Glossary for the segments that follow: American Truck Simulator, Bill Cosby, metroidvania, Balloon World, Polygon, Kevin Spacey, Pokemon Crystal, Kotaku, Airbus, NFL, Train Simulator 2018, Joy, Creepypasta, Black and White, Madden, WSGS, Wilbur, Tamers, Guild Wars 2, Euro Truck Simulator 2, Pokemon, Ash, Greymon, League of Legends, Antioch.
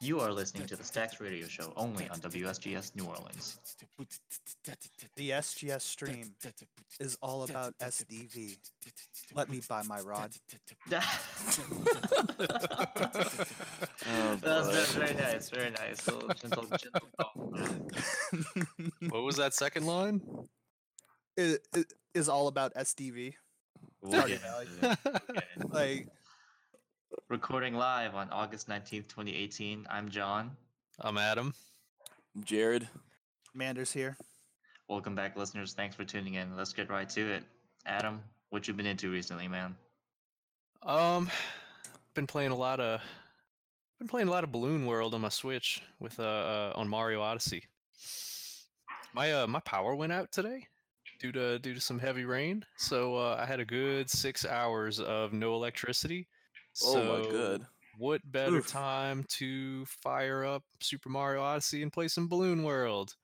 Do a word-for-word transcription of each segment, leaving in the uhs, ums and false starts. You are listening to the Stacks Radio Show only on W S G S New Orleans. The S G S stream is all about S D V. Let me buy my rod. Oh, that's very nice, very nice. Little gentle, gentle what was that second line? It, it is all about S D V. We'll get it. We'll like. Recording live on August nineteenth, twenty eighteen. I'm John. I'm Adam. I'm Jared. Manders here. Welcome back, listeners. Thanks for tuning in. Let's get right to it. Adam, what you been into recently, man? Um, been playing a lot of been playing a lot of Balloon World on my Switch with uh, uh on Mario Odyssey. My uh my power went out today due to due to some heavy rain, so uh, I had a good six hours of no electricity. So oh my good. What better Oof. time to fire up Super Mario Odyssey and play some Balloon World?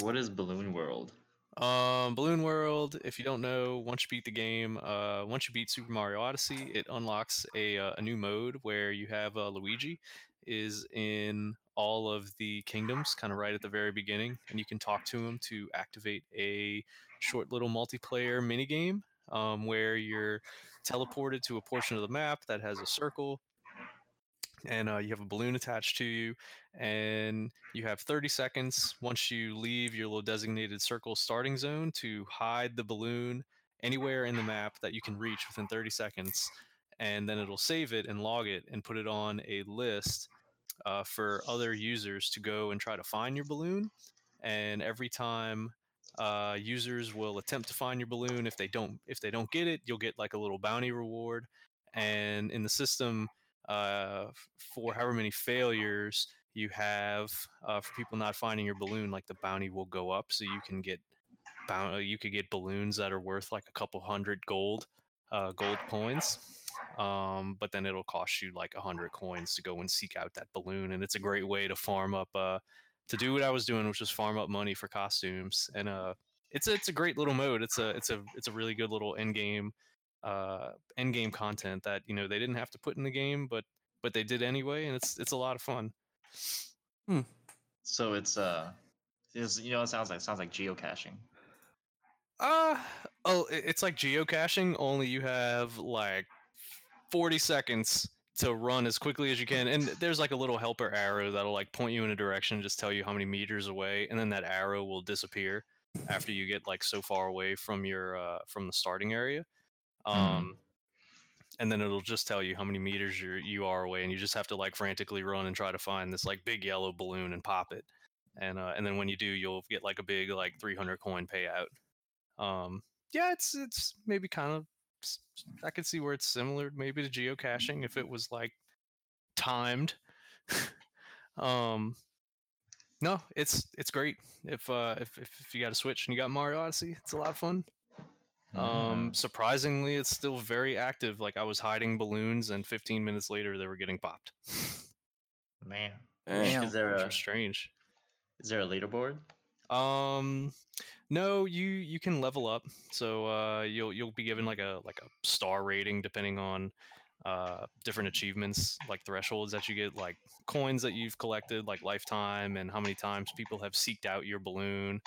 What is Balloon World? Um, Balloon World, if you don't know, once you beat the game, uh, once you beat Super Mario Odyssey, it unlocks a uh, a new mode where you have uh, Luigi is in all of the kingdoms, kind of right at the very beginning, and you can talk to him to activate a short little multiplayer minigame. Um, where you're teleported to a portion of the map that has a circle, and uh, you have a balloon attached to you, and you have thirty seconds once you leave your little designated circle starting zone to hide the balloon anywhere in the map that you can reach within thirty seconds, and then it'll save it and log it and put it on a list uh, for other users to go and try to find your balloon. And every time Uh, users will attempt to find your balloon. If they don't, if they don't get it, you'll get like a little bounty reward. And in the system, uh, for however many failures you have uh, for people not finding your balloon, like the bounty will go up. So you can get bounty. You could get balloons that are worth like a couple hundred gold, uh, gold coins. Um, but then it'll cost you like a hundred coins to go and seek out that balloon. And it's a great way to farm up. Uh, to do what I was doing, which was farm up money for costumes. And uh it's a, it's a great little mode. It's a it's a it's a really good little end game uh end game content that, you know, they didn't have to put in the game, but but they did anyway, and it's it's a lot of fun. Hmm. So it's uh is you know it sounds like sounds like geocaching. Uh oh it's like geocaching, only you have like forty seconds to run as quickly as you can, and there's like a little helper arrow that'll like point you in a direction, just tell you how many meters away, and then that arrow will disappear after you get like so far away from your uh from the starting area. Um mm. And then it'll just tell you how many meters you're you are away, and you just have to like frantically run and try to find this like big yellow balloon and pop it. And uh and then when you do, you'll get like a big like three hundred coin payout. Um yeah, it's it's maybe kind of I could see where it's similar maybe to geocaching if it was like timed. um no it's it's great if uh if, if you got a Switch and you got Mario Odyssey. It's a lot of fun. Mm. Um surprisingly, it's still very active. Like, I was hiding balloons and fifteen minutes later they were getting popped. Man, Damn. Is there a, strange is there a leaderboard? Um, no, you, you can level up. So, uh, you'll, you'll be given like a, like a star rating depending on, uh, different achievements, like thresholds that you get, like coins that you've collected, like lifetime, and how many times people have seeked out your balloon,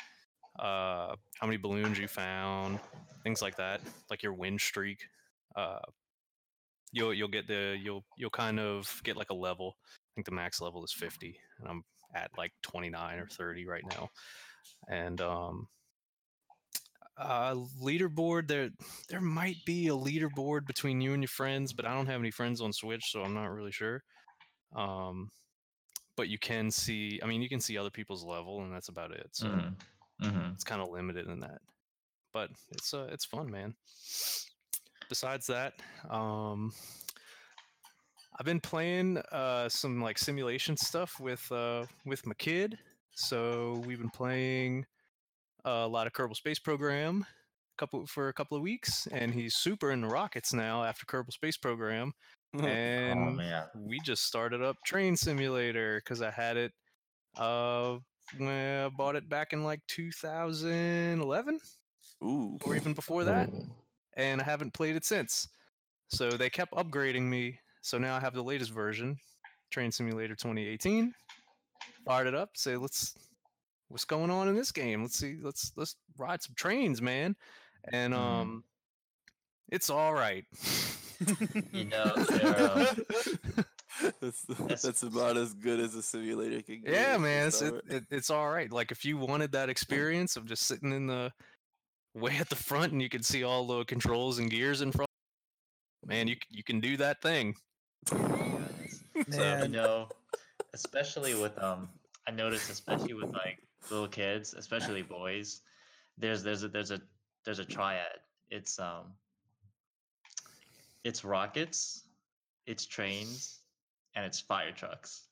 uh, how many balloons you found, things like that, like your win streak. Uh, you'll, you'll get the, you'll, you'll kind of get like a level. I think the max level is fifty, and I'm at like twenty-nine or thirty right now. And um uh leaderboard, there there might be a leaderboard between you and your friends, but I don't have any friends on Switch, so I'm not really sure. Um but you can see, I mean, you can see other people's level, and that's about it. So mm-hmm. Mm-hmm. It's kind of limited in that. But it's uh it's fun, man. Besides that, um I've been playing uh, some like simulation stuff with uh, with my kid. So we've been playing a lot of Kerbal Space Program a couple for a couple of weeks, and he's super into rockets now after Kerbal Space Program. And oh, man. We just started up Train Simulator because I had it. Uh, I bought it back in like two thousand eleven, Ooh. or even before that, and I haven't played it since. So they kept upgrading me. So now I have the latest version, Train Simulator twenty eighteen. Fired it up. Say, let's, what's going on in this game? Let's see. Let's let's ride some trains, man. And um, mm. it's all right. You know, that's, that's that's about as good as a simulator can get. Yeah, man, it's it, it, it's all right. Like if you wanted that experience of just sitting in the way at the front and you could see all the controls and gears in front, man, you you can do that thing. So, you know, especially with um, I noticed especially with like little kids, especially boys, there's there's a there's a there's a triad. It's um. It's rockets, it's trains, and it's fire trucks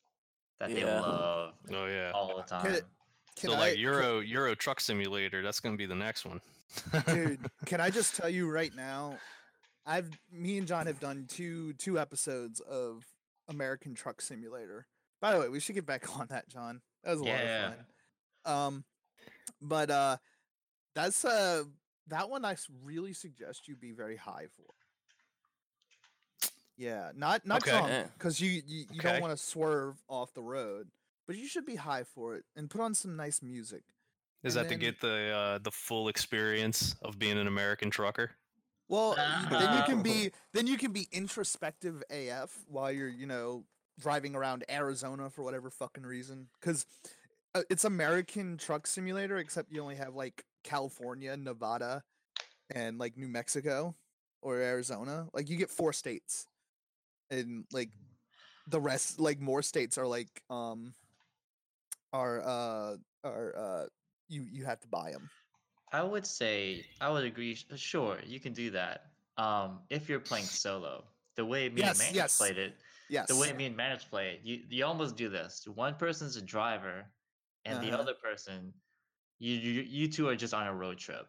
that yeah. they love oh, yeah. all the time. Can it, can so I, like Euro can, Euro Truck Simulator, that's going to be the next one. Dude, can I just tell you right now, I've me and John have done two two episodes of American Truck Simulator. By the way, we should get back on that, John. That was a yeah. lot of fun. Um, but uh, that's uh, that one I really suggest you be very high for. Yeah, not not okay. because you you, you okay. don't want to swerve off the road, but you should be high for it and put on some nice music. Is and that then, to get the uh, the full experience of being an American trucker? Well, oh. then you can be then you can be introspective A F while you're you know driving around Arizona for whatever fucking reason. Because it's American Truck Simulator, except you only have like California, Nevada, and like New Mexico or Arizona. Like you get four states. And like the rest, like more states are like um are uh are uh you you have to buy them. I would say I would agree. Sure, you can do that. Um, if you're playing solo, the way me yes, and Manage yes. played it, yes, the way me and Manage play it, you you almost do this. One person's a driver, and uh-huh. the other person, you you you two are just on a road trip,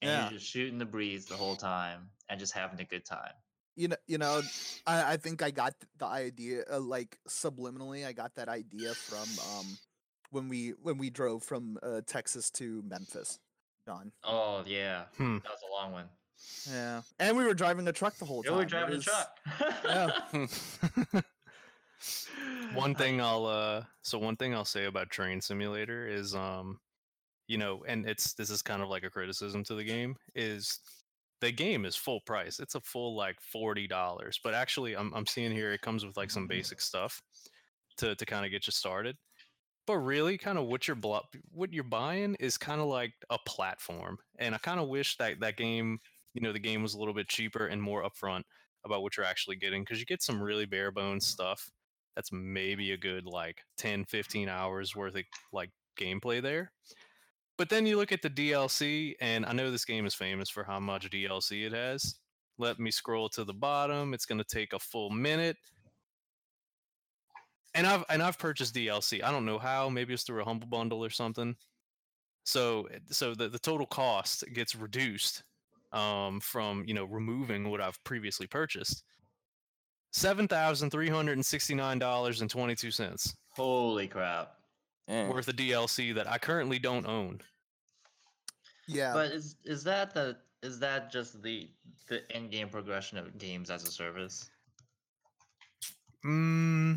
and yeah. you're just shooting the breeze the whole time and just having a good time. You know, you know, I, I think I got the idea, uh, like subliminally, I got that idea from um, when we when we drove from uh, Texas to Memphis, John. Oh yeah, hmm. that was a long one. Yeah, and we were driving a truck the whole yeah, time. We were driving was, a truck. yeah. One thing I'll uh, so one thing I'll say about Train Simulator is um, you know, and it's this is kind of like a criticism to the game is. The game is full price. It's a full like forty dollars. But actually, I'm I'm seeing here it comes with like some basic stuff to, to kind of get you started. But really, kind of what you're blo- what you're buying is kind of like a platform. And I kind of wish that that game, you know, the game was a little bit cheaper and more upfront about what you're actually getting because you get some really bare bones stuff. That's maybe a good like ten, fifteen hours worth of like gameplay there. But then you look at the D L C, and I know this game is famous for how much D L C it has. Let me scroll to the bottom. It's going to take a full minute. And I've and I've purchased D L C. I don't know how. Maybe it's through a Humble Bundle or something. So so the, the total cost gets reduced um, from you know removing what I've previously purchased. seven thousand three hundred sixty-nine dollars and twenty-two cents. Holy crap. Mm. Worth of D L C that I currently don't own. Yeah, but is is that the is that just the the end game progression of games as a service? Hmm.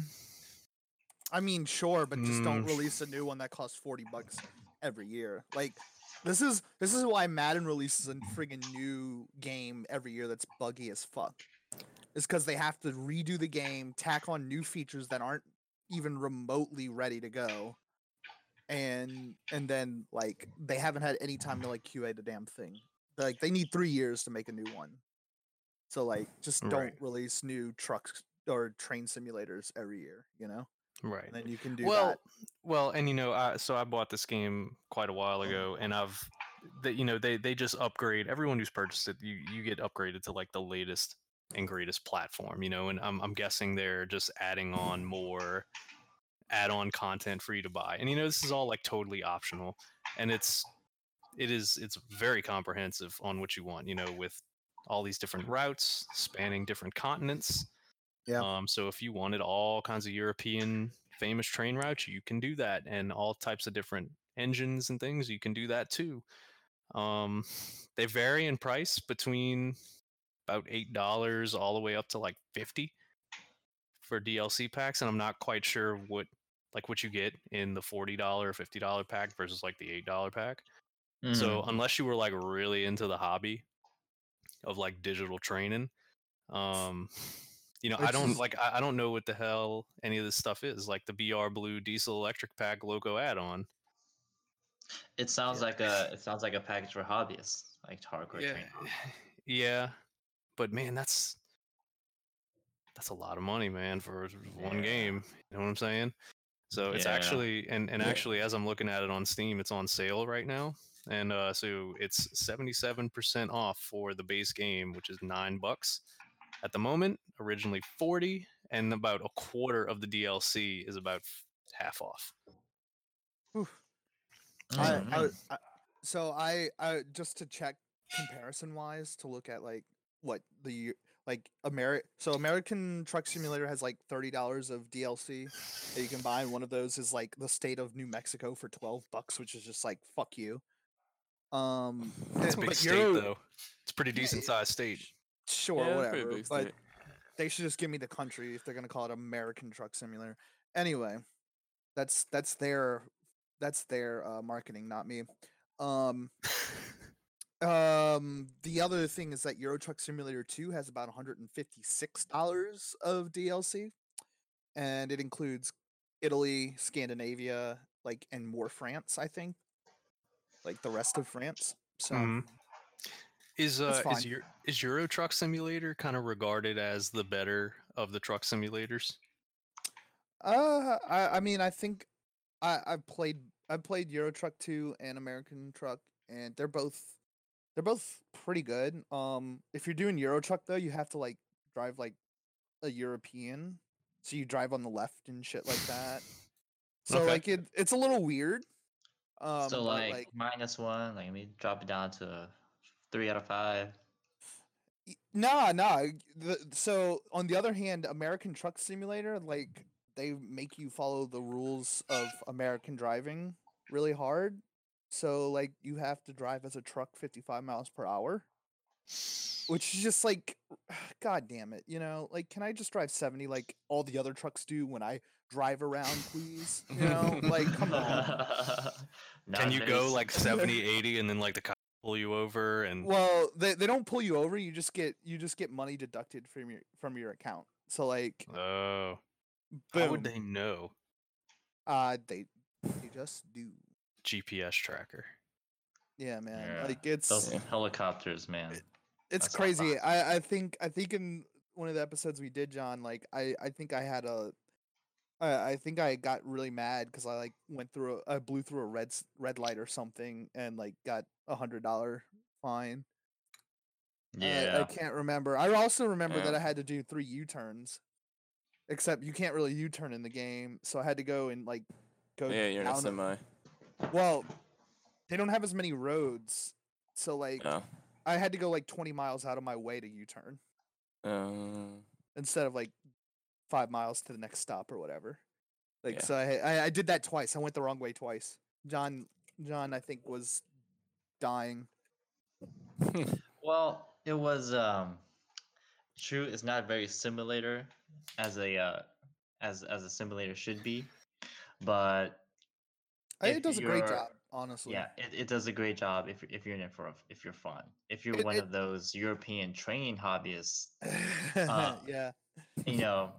I mean, sure, but just mm. don't release a new one that costs forty bucks every year. Like this is this is why Madden releases a friggin' new game every year that's buggy as fuck. It's because they have to redo the game, tack on new features that aren't even remotely ready to go. And and then like they haven't had any time to like Q A the damn thing. Like they need three years to make a new one. So like just don't right. release new trucks or train simulators every year, you know? Right. And then you can do well, that. Well, and you know, I, so I bought this game quite a while ago, and I've that you know they they just upgrade. Everyone who's purchased it, you you get upgraded to like the latest and greatest platform, you know. And I'm I'm guessing they're just adding on more. Add-on content for you to buy, and you know this is all like totally optional, and it's it is it's very comprehensive on what you want, you know, with all these different routes spanning different continents. Yeah. Um. So if you wanted all kinds of European famous train routes, you can do that, and all types of different engines and things, you can do that too. Um. They vary in price between about eight dollars all the way up to like fifty. for D L C packs, and I'm not quite sure what like what you get in the forty dollar or fifty dollar pack versus like the eight dollar pack. Mm-hmm. So unless you were like really into the hobby of like digital training, um, you know, Which I don't is... like I, I don't know what the hell any of this stuff is. Like the B R Blue Diesel Electric Pack Loco add-on. It sounds yeah. like a it sounds like a package for hobbyists, like hardcore yeah. training. Yeah, but man, that's that's a lot of money, man, for one yeah. game. You know what I'm saying? So it's yeah. actually and, and actually as I'm looking at it on Steam, it's on sale right now. And uh, so it's seventy-seven percent off for the base game, which is nine bucks at the moment, originally forty, and about a quarter of the D L C is about half off. Oof. Mm-hmm. I, I, I, so I, I just to check comparison wise to look at like what the like Ameri- so American Truck Simulator has like thirty dollars of D L C that you can buy, and one of those is like the state of New Mexico for twelve bucks, which is just like fuck you. Um, that's a big state Euro- though. It's a pretty decent yeah, sized state. Sure, yeah, whatever. But they should just give me the country if they're gonna call it American Truck Simulator. Anyway, that's that's their that's their uh, marketing, not me. Um, um, the other thing is that Euro Truck Simulator two has about one hundred fifty-six dollars of D L C, and it includes Italy, Scandinavia, like and more France, I think. Like the rest of France. So mm-hmm. is uh is your is Euro Truck Simulator kind of regarded as the better of the truck simulators? Uh, I, I mean, I think I I've played I played Euro Truck two and American Truck, and they're both they're both pretty good. Um, if you're doing Euro Truck though, you have to like drive like a European, so you drive on the left and shit like that. So okay. like it it's a little weird. Um, so like, like minus one, like let me drop it down to three out of five. Nah, nah. The, so on the other hand, American Truck Simulator, like they make you follow the rules of American driving really hard. So like you have to drive as a truck fifty-five miles per hour, which is just like, god damn it. You know, like can I just drive seventy like all the other trucks do when I drive around, please? You know, like come on. Can you go like seventy, eighty and then like the cop pull you over? And well, they they don't pull you over, you just get you just get money deducted from your from your account. So like oh. Boom. How would they know? Uh they they just do. G P S tracker. Yeah, man. Yeah. Like it's those helicopters, man. It, it's That's crazy. I, I think I think in one of the episodes we did, John, like I, I think I had a I think I got really mad because I like went through a, I blew through a red red light or something and like got a hundred dollar fine. Yeah, I, I can't remember. I also remember yeah. that I had to do three U-turns, except you can't really U-turn in the game, so I had to go and like go. Yeah, you're in a semi. Well, they don't have as many roads, so like no. I had to go like twenty miles out of my way to U-turn um... instead of like five miles to the next stop or whatever. Like yeah. so I, I I did that twice. I went the wrong way twice. John John I think was dying. Well, it was um true, it's not very simulator as a uh, as as a simulator should be. But it does a great job, honestly. Yeah, it, it does a great job if if you're in it for if you're fun. If you're it, one it, of those European train hobbyists. Uh, yeah. You know,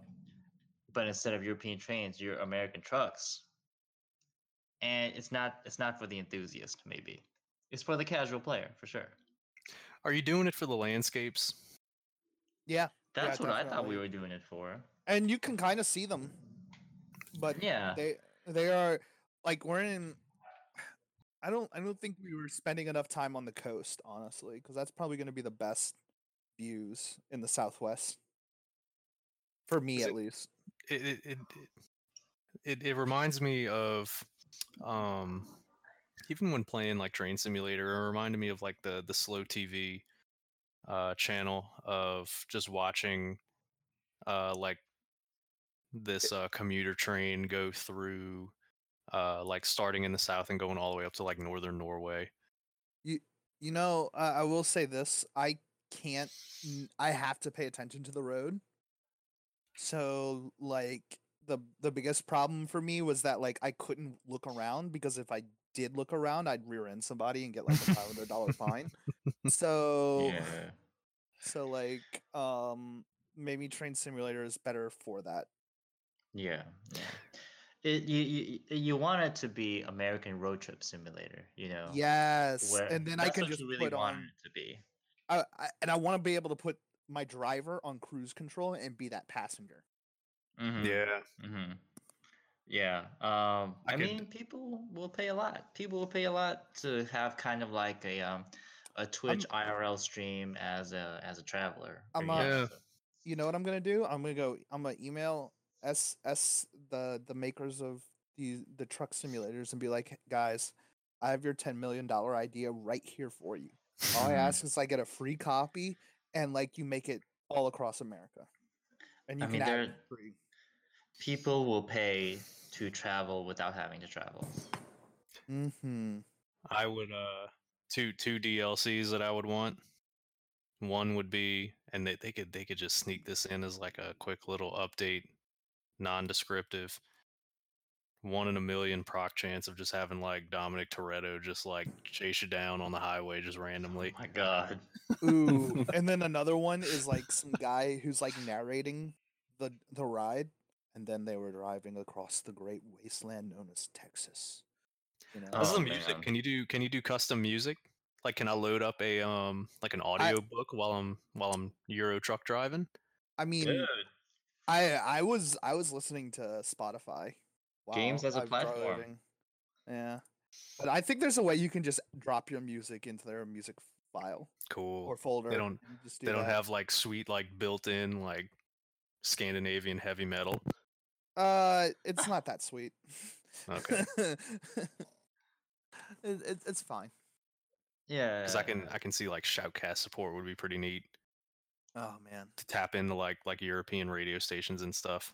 but instead of European trains, you're American trucks, and it's not it's not for the enthusiast. Maybe it's for the casual player for sure. Are you doing it for the landscapes? Yeah, that's yeah, what definitely. I thought we were doing it for. And you can kind of see them, but yeah, they they are like we're in. I don't I don't think we were spending enough time on the coast, honestly, because that's probably going to be the best views in the Southwest. For me, at it, least, it it, it it reminds me of, um, even when playing like Train Simulator, it reminded me of like the the slow T V, uh, channel of just watching, uh, like this uh, commuter train go through, uh, like starting in the south and going all the way up to like northern Norway. You you know, uh, I will say this: I can't. I have to pay attention to the road. So like the the biggest problem for me was that like I couldn't look around, because if I did look around, I'd rear end somebody and get like a five hundred dollars fine. So yeah. So like um maybe Train Simulator is better for that. Yeah. Yeah. It, you, you you want it to be American Road Trip Simulator, you know? Yes, where, and then I can just really put on. It to be. I, I, and I want to be able to put my driver on cruise control and be that passenger. Mm-hmm. Yeah. Mm-hmm. Yeah. Um. I, I mean, could... people will pay a lot. People will pay a lot to have kind of like a um a Twitch I'm... I R L stream as a as a traveler. I'm a, yeah. You know what I'm gonna do? I'm gonna go. I'm gonna email. S S the the makers of the the truck simulators and be like, guys, I have your ten million dollar idea right here for you. All I ask is I get a free copy and like you make it all across America. And you I can mean, have it free. People will pay to travel without having to travel. Mm-hmm. I would uh two two D L Cs that I would want. One would be, and they, they could they could just sneak this in as like a quick little update. Non-descriptive, one in a million proc chance of just having like Dominic Toretto just like chase you down on the highway just randomly. Oh my god. Ooh. And then another one is like some guy who's like narrating the the ride, and then they were driving across the great wasteland known as Texas. You know? How's the music? Can you do can you do custom music? Like, can I load up a um like an audio I, book while I'm while I'm Euro truck driving? I mean. Good. I I was I was listening to Spotify. Wow, games as a platform. Driving. Yeah, but I think there's a way you can just drop your music into their music file. Cool. Or folder. They don't. Do they that. don't have like sweet like built-in like Scandinavian heavy metal. Uh, it's not that sweet. Okay. it, it, it's fine. Yeah. Because I can I can see like Shoutcast support would be pretty neat. Oh man, to tap into like like European radio stations and stuff.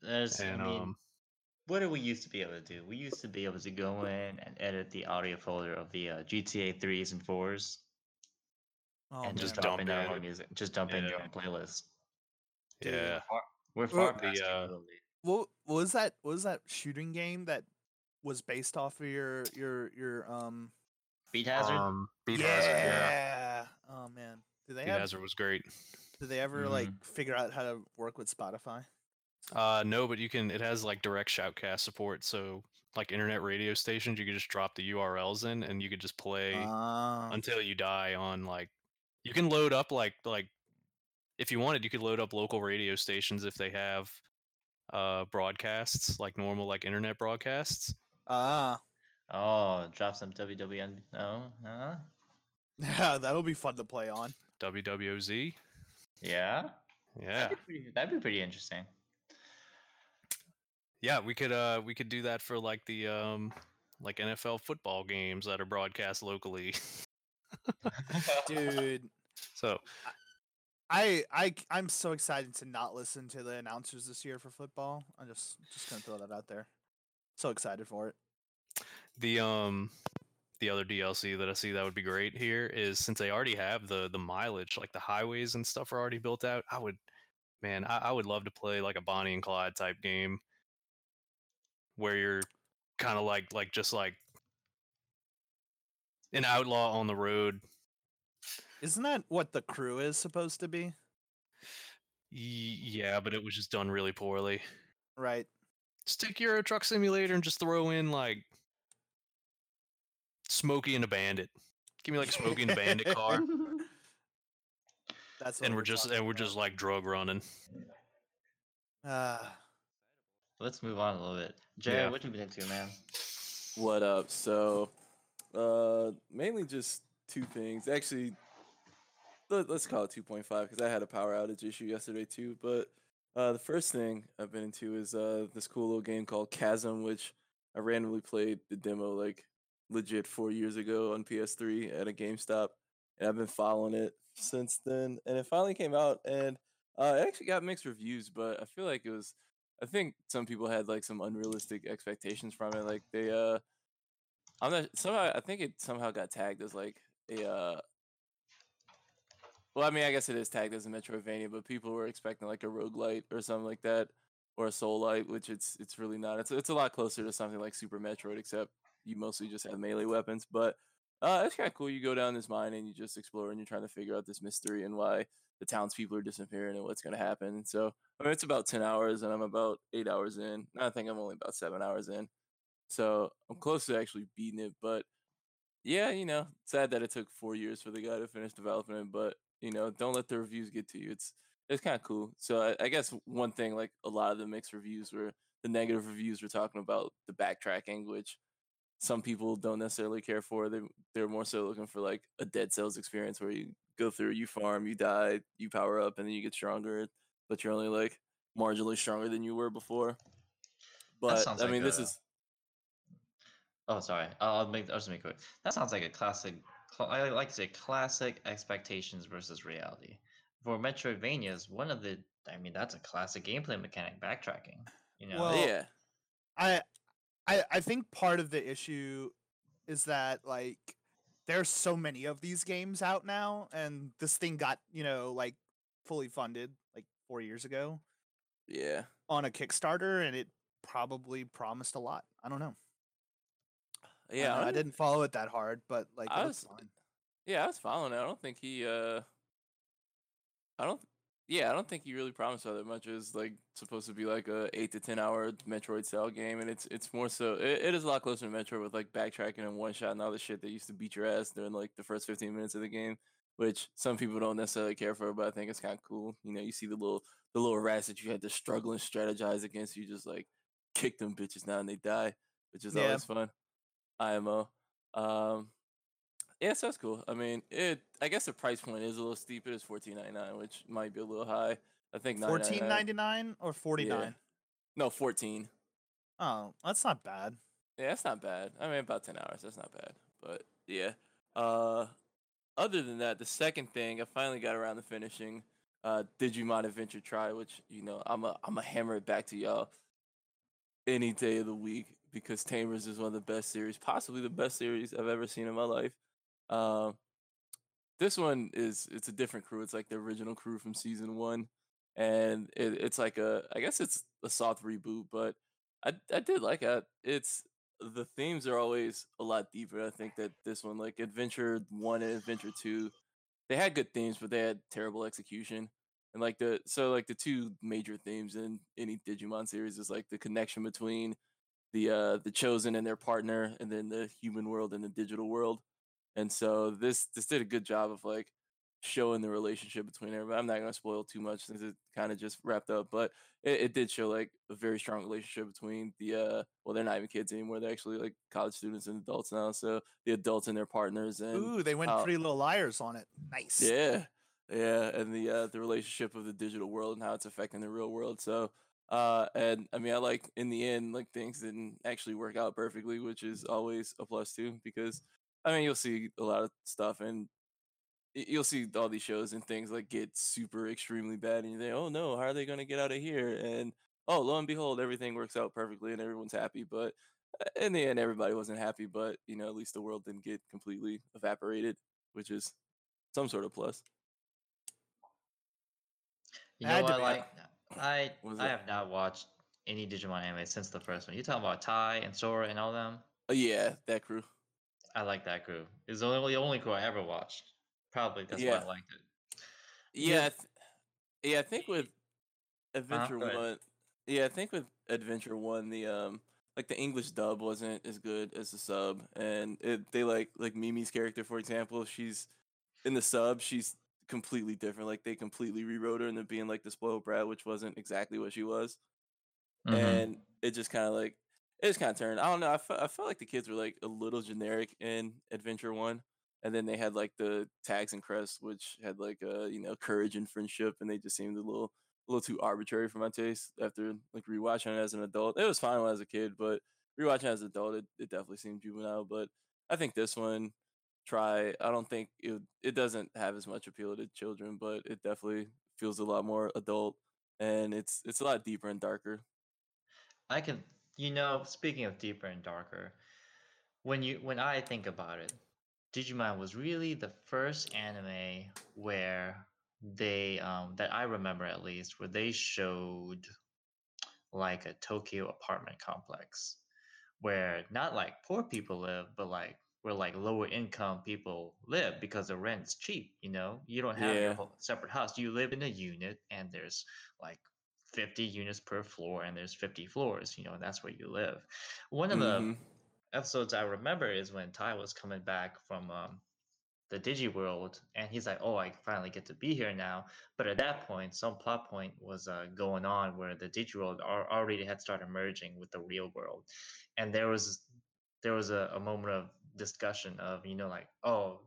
There's, and, I mean, um, what did we used to be able to do? We used to be able to go in and edit the audio folder of the uh, G T A threes and fours, oh, and just dump, dump in our own music, just dump yeah. in your own playlist. Dude, yeah, we're far, we're far past the, uh, what, what was that? What was that shooting game that was based off of your your your um? Beat Hazard. Um, Beat yeah. Hazard. Yeah. Oh man. Did they Beat have, Hazard was great. Did they ever mm-hmm. like figure out how to work with Spotify? Uh, no, but you can. It has like direct Shoutcast support, so like internet radio stations, you could just drop the U R Ls in, and you could just play uh, until you die. On like, you can load up like like if you wanted, you could load up local radio stations if they have uh broadcasts like normal like internet broadcasts. Ah. Uh, oh, drop some W W N. No, huh? Yeah, that'll be fun to play on. W W O Z. Yeah, yeah. That'd be pretty, that'd be pretty interesting. Yeah, we could uh we could do that for like the um like N F L football games that are broadcast locally. Dude. So, I I I'm so excited to not listen to the announcers this year for football. I'm just just gonna throw that out there. So excited for it. The um the other D L C that I see that would be great here is, since they already have the the mileage, like the highways and stuff are already built out, I would man, I, I would love to play like a Bonnie and Clyde type game where you're kinda like like just like an outlaw on the road. Isn't that what The Crew is supposed to be? Y- yeah, but it was just done really poorly. Right. Stick Euro Truck Simulator and just throw in like Smokey and a Bandit. Give me like a Smokey and a Bandit car. That's what and we're, we're just and about. we're just like drug running. Uh, let's move on a little bit. Jay, yeah. What you been into, man? What up? So, uh, mainly just two things. Actually, let's call it two point five because I had a power outage issue yesterday too. But uh, the first thing I've been into is uh this cool little game called Chasm, which I randomly played the demo like. legit four years ago on P S three at a GameStop, and I've been following it since then, and it finally came out, and uh, it actually got mixed reviews, but I feel like it was, I think some people had like some unrealistic expectations from it, like they uh I'm not somehow I think it somehow got tagged as like a uh Well, I mean, I guess it is tagged as a Metroidvania, but people were expecting like a roguelite or something like that, or a soul light, which it's it's really not. It's it's a lot closer to something like Super Metroid, except you mostly just have melee weapons. But uh, it's kind of cool. You go down this mine and you just explore, and you're trying to figure out this mystery and why the townspeople are disappearing and what's going to happen. So I mean, it's about ten hours, and I'm about eight hours in. I think I'm only about seven hours in, so I'm close to actually beating it. But yeah, you know, sad that it took four years for the guy to finish developing it, but you know, don't let the reviews get to you. It's it's kind of cool. So I, I guess one thing, like a lot of the mixed reviews were the negative reviews were talking about the backtracking, which some people don't necessarily care for. They they're more so looking for like a Dead Cells experience where you go through, you farm, you die, you power up, and then you get stronger, but you're only like marginally stronger than you were before. But I mean, like this a... is. Oh, sorry. I'll make. I'll just make it quick. That sounds like a classic. I like to say classic expectations versus reality. For Metroidvanias, one of the, I mean, that's a classic gameplay mechanic, backtracking. You know, well, yeah. I, I, I think part of the issue is that like there's so many of these games out now, and this thing got you know like fully funded like four years ago. Yeah. On a Kickstarter, and it probably promised a lot. I don't know. Yeah, I, know, I didn't follow it that hard, but like I was fine. Yeah, I was following it. I don't think he uh I don't yeah, I don't think he really promised that much. It's like supposed to be like a eight to ten hour Metroid style game, and it's it's more so it, it is a lot closer to Metroid with like backtracking and one shot and all the shit that used to beat your ass during like the first fifteen minutes of the game, which some people don't necessarily care for, but I think it's kinda cool. You know, you see the little the little rats that you had to struggle and strategize against, you just like kick them bitches now and they die, which is yeah. always fun. I M O. Um, yeah, so that's cool. I mean, it. I guess the price point is a little steep. It is fourteen ninety-nine, which might be a little high. I think fourteen ninety-nine or forty-nine. Yeah. No, fourteen. Oh, that's not bad. Yeah, that's not bad. I mean, about ten hours. That's not bad. But yeah. Uh, other than that, the second thing I finally got around to finishing, uh, Digimon Adventure Try, which you know I'm a I'm a hammer it back to y'all any day of the week, because Tamers is one of the best series, possibly the best series I've ever seen in my life. Um, this one is, it's a different crew. It's like the original crew from season one. And it, it's like a, I guess it's a soft reboot, but I I did like it. It's, the themes are always a lot deeper. I think that this one, like Adventure one and Adventure two, they had good themes, but they had terrible execution. And like the, so like the two major themes in any Digimon series is like the connection between the uh the chosen and their partner, and then the human world and the digital world. And so this this did a good job of like showing the relationship between everybody. I'm not gonna spoil too much since it kind of just wrapped up, but it, it did show like a very strong relationship between the uh well, they're not even kids anymore, they're actually like college students and adults now. So the adults and their partners, and ooh, they went uh, Pretty Little Liars on it. Nice. Yeah. Yeah. And the uh the relationship of the digital world and how it's affecting the real world. So Uh, and I mean, I like in the end, like things didn't actually work out perfectly, which is always a plus too, because I mean, you'll see a lot of stuff and you'll see all these shows and things like get super extremely bad and you think, oh no, how are they going to get out of here? And oh, lo and behold, everything works out perfectly and everyone's happy. But in the end, everybody wasn't happy, but you know, at least the world didn't get completely evaporated, which is some sort of plus. You know, I, what I like I I have not watched any Digimon anime since the first one. You talking about Tai and Sora and all them? Oh yeah, that crew. I like that crew. It's the only the only crew I ever watched. Probably that's yeah. why I liked it. Yeah, yeah. I, th- yeah, I think with Adventure uh, One. Yeah, I think with Adventure One, the um, like the English dub wasn't as good as the sub, and it, they like like Mimi's character, for example. She's in the sub. She's completely different, like they completely rewrote her into being like the spoiled brat, which wasn't exactly what she was. Mm-hmm. And it just kind of like it just kind of turned. I don't know. I, fe- I felt like the kids were like a little generic in Adventure One, and then they had like the tags and crests, which had like a uh, you know courage and friendship, and they just seemed a little a little too arbitrary for my taste. After like rewatching it as an adult, it was fine when I was a kid, but rewatching it as an adult, it, it definitely seemed juvenile. But I think this one. Try I don't think it it doesn't have as much appeal to children, but it definitely feels a lot more adult, and it's it's a lot deeper and darker. I can you know speaking of deeper and darker, when you when I think about it, Digimon was really the first anime where they, um, that I remember at least, where they showed like a Tokyo apartment complex where not like poor people live, but like where like lower income people live because the rent's cheap, you know? You don't have yeah. your whole separate house. You live in a unit and there's like fifty units per floor and there's fifty floors, you know, and that's where you live. One of mm-hmm. the episodes I remember is when Tai was coming back from um, the Digi World and he's like, oh, I finally get to be here now. But at that point, some plot point was uh, going on where the Digi World are, already had started merging with the real world. And there was there was a, a moment of discussion of, you know, like, oh,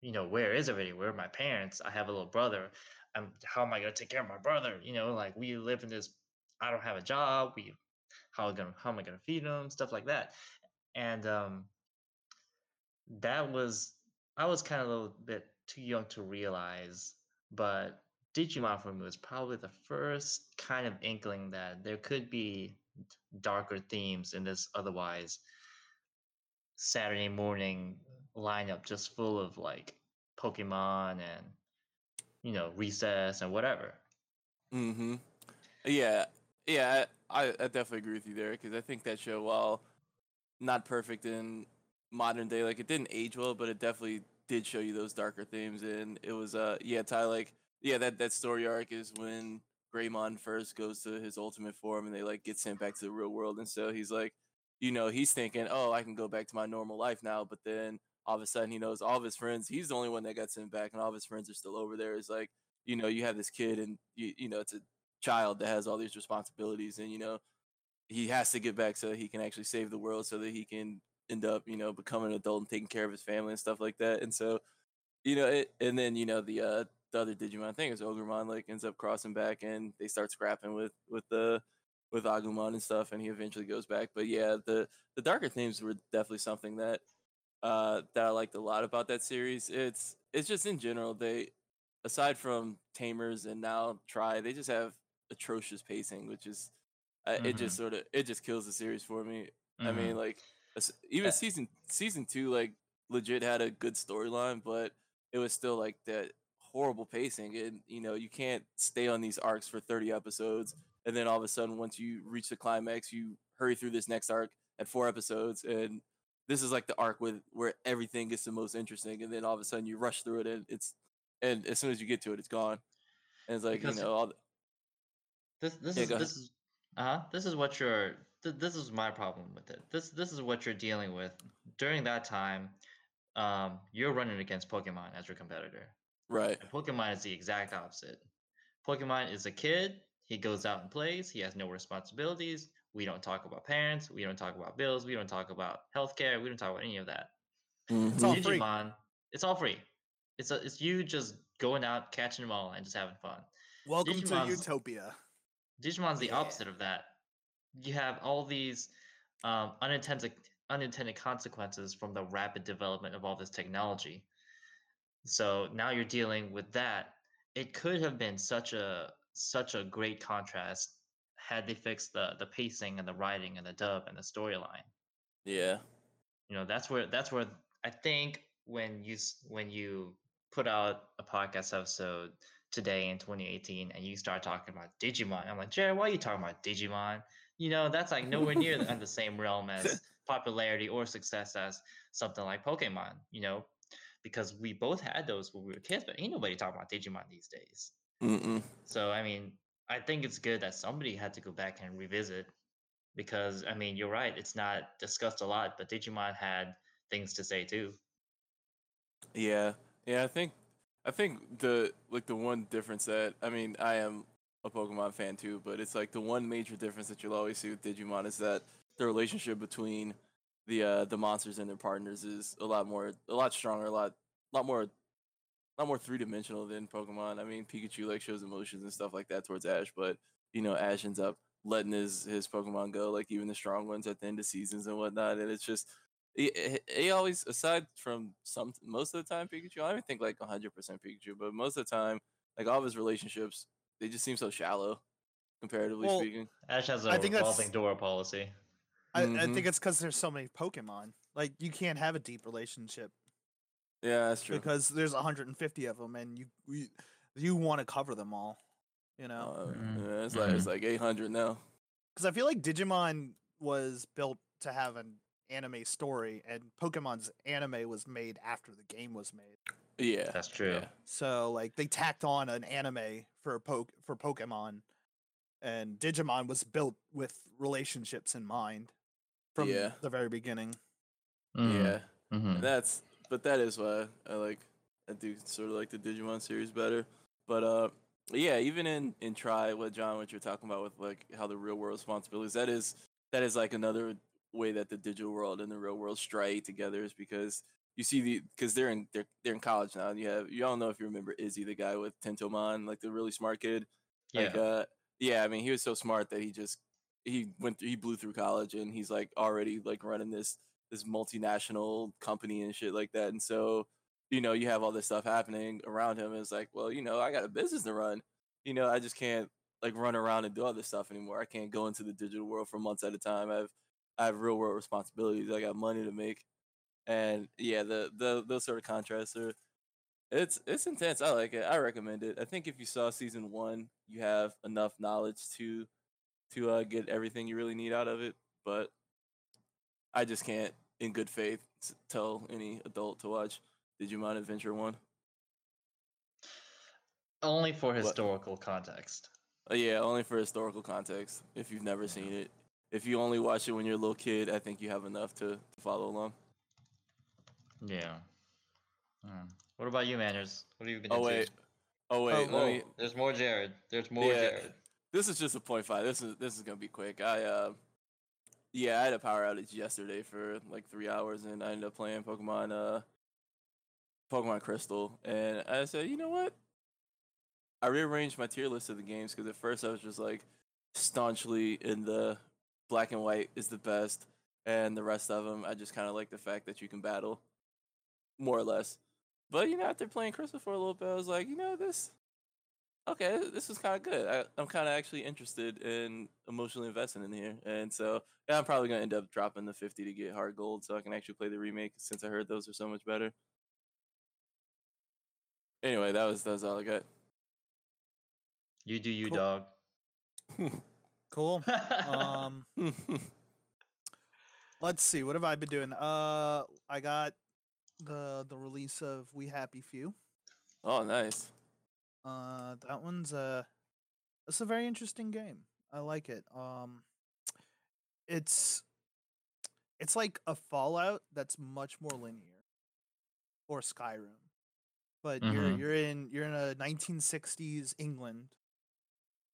you know, where is everybody? Where are my parents? I have a little brother. I'm, how am I going to take care of my brother? You know, like we live in this, I don't have a job. We, how, gonna, how am I going to feed him? Stuff like that. And um, that was, I was kind of a little bit too young to realize, but Digimon for me was probably the first kind of inkling that there could be darker themes in this otherwise Saturday morning lineup just full of like Pokemon and, you know, recess and whatever. Mm-hmm. Yeah. Yeah. I, I definitely agree with you there. Cause I think that show, while not perfect in modern day, like it didn't age well, but it definitely did show you those darker themes. And it was, uh, yeah, Ty, like, yeah, that, that story arc is when Greymon first goes to his ultimate form and they like get sent back to the real world. And so he's like, you know, he's thinking, oh, I can go back to my normal life now. But then all of a sudden, he knows all of his friends. He's the only one that got sent back, and all of his friends are still over there. It's like, you know, you have this kid, and, you, you know, it's a child that has all these responsibilities. And, you know, he has to get back so he can actually save the world so that he can end up, you know, becoming an adult and taking care of his family and stuff like that. And so, you know, it, and then, you know, the uh, the other Digimon thing is Ogremon, like, ends up crossing back, and they start scrapping with, with the... with Agumon and stuff, and he eventually goes back. But yeah, the, the darker themes were definitely something that uh, that I liked a lot about that series. It's it's just in general, they, aside from Tamers and now Try, they just have atrocious pacing, which is uh, mm-hmm. it just sort of it just kills the series for me. Mm-hmm. I mean, like even yeah. season season two, like legit had a good storyline, but it was still like that horrible pacing, and you know you can't stay on these arcs for thirty episodes. And then all of a sudden, once you reach the climax, you hurry through this next arc at four episodes. And this is like the arc with where everything gets the most interesting. And then all of a sudden you rush through it and it's, and as soon as you get to it, it's gone. And it's like, because you know, all the, this, this yeah, is, this is, uh-huh, this is what you're, th- this is my problem with it. This, this is what you're dealing with during that time. Um, you're running against Pokemon as your competitor, right? And Pokemon is the exact opposite. Pokemon is a kid. He goes out and plays. He has no responsibilities. We don't talk about parents. We don't talk about bills. We don't talk about healthcare. We don't talk about any of that. Mm-hmm. It's all Digimon, free. It's all free. It's a, it's you just going out, catching them all, and just having fun. Welcome Digimon's, to Utopia. Digimon's the yeah. opposite of that. You have all these um, unintended unintended consequences from the rapid development of all this technology. So now you're dealing with that. It could have been such a such a great contrast had they fixed the the pacing and the writing and the dub and the storyline. Yeah, you know, that's where that's where I think when you when you put out a podcast episode today in twenty eighteen and you start talking about Digimon, I'm like, Jared, why are you talking about Digimon? You know, that's like nowhere near the, the same realm as popularity or success as something like Pokemon, you know, because we both had those when we were kids, but ain't nobody talking about Digimon these days. Mm-mm. So, I mean, I think it's good that somebody had to go back and revisit because, I mean, you're right. It's not discussed a lot, but Digimon had things to say, too. Yeah. Yeah, I think I think the like the one difference that, I mean, I am a Pokemon fan, too, but it's like the one major difference that you'll always see with Digimon is that the relationship between the uh, the monsters and their partners is a lot more, a lot stronger, a lot, a lot more a lot more three-dimensional than Pokemon. I mean, Pikachu like shows emotions and stuff like that towards Ash, but you know, Ash ends up letting his, his Pokemon go, like even the strong ones at the end of seasons and whatnot. And it's just, he, he always, aside from some, most of the time Pikachu, I don't think like one hundred percent Pikachu, but most of the time, like all of his relationships, they just seem so shallow, comparatively well, speaking. Ash has a revolving door policy. I, mm-hmm. I think it's because there's so many Pokemon. Like you can't have a deep relationship. Yeah, that's true. Because there's one hundred fifty of them, and you you, you want to cover them all, you know? Uh, mm-hmm. yeah, it's, like, it's like eight hundred now. Because I feel like Digimon was built to have an anime story, and Pokemon's anime was made after the game was made. Yeah, that's true. Yeah. So, like, they tacked on an anime for po- for Pokemon, and Digimon was built with relationships in mind from yeah. the very beginning. Mm-hmm. Yeah, mm-hmm. And that's but that is why I like I do sort of like the Digimon series better. But uh, yeah, even in in Tri, what John, what you're talking about with like how the real world responsibilities, that is that is like another way that the digital world and the real world strike together is because. You see the because they're in they're they're in college now, and you have you all know if you remember Izzy, the guy with Tentomon, like the really smart kid. Yeah, like, uh, yeah. I mean, he was so smart that he just he went through, he blew through college, and he's like already like running this this multinational company and shit like that. And so you know you have all this stuff happening around him, and it's like, well, you know, I got a business to run. You know, I just can't like run around and do all this stuff anymore. I can't go into the digital world for months at a time. I've I have real world responsibilities. I got money to make. And yeah, the, the those sort of contrasts are it's it's intense. I like it. I recommend it. I think if you saw season one, you have enough knowledge to to uh, get everything you really need out of it. But I just can't, in good faith, tell any adult to watch Digimon Adventure One. Only for historical what? context. Uh, yeah, only for historical context. If you've never seen it, if you only watch it when you're a little kid, I think you have enough to, to follow along. Yeah. Mm. What about you, Manners? What have you been oh, into? Wait. Oh wait. Oh wait. There's more, Jared. There's more, yeah. Jared. This is just a point five. This is this is gonna be quick. I uh, yeah, I had a power outage yesterday for like three hours, and I ended up playing Pokemon uh, Pokemon Crystal, and I said, you know what? I rearranged my tier list of the games because at first I was just like staunchly in the black and white is the best, and the rest of them I just kind of like the fact that you can battle. More or less. But, you know, after playing Crystal for a little bit, I was like, you know, this... Okay, this was kind of good. I, I'm kind of actually interested in emotionally investing in here. And so, yeah, I'm probably going to end up dropping the fifty to get hard gold so I can actually play the remake since I heard those are so much better. Anyway, that was, that was all I got. You do you, cool. dog. Cool. um, let's see. What have I been doing? Uh, I got... the the release of We Happy Few. Oh, nice. Uh, that one's a it's a very interesting game. I like it. Um, it's it's like a Fallout that's much more linear, or Skyrim, but mm-hmm. you're you're in you're in a nineteen sixties England,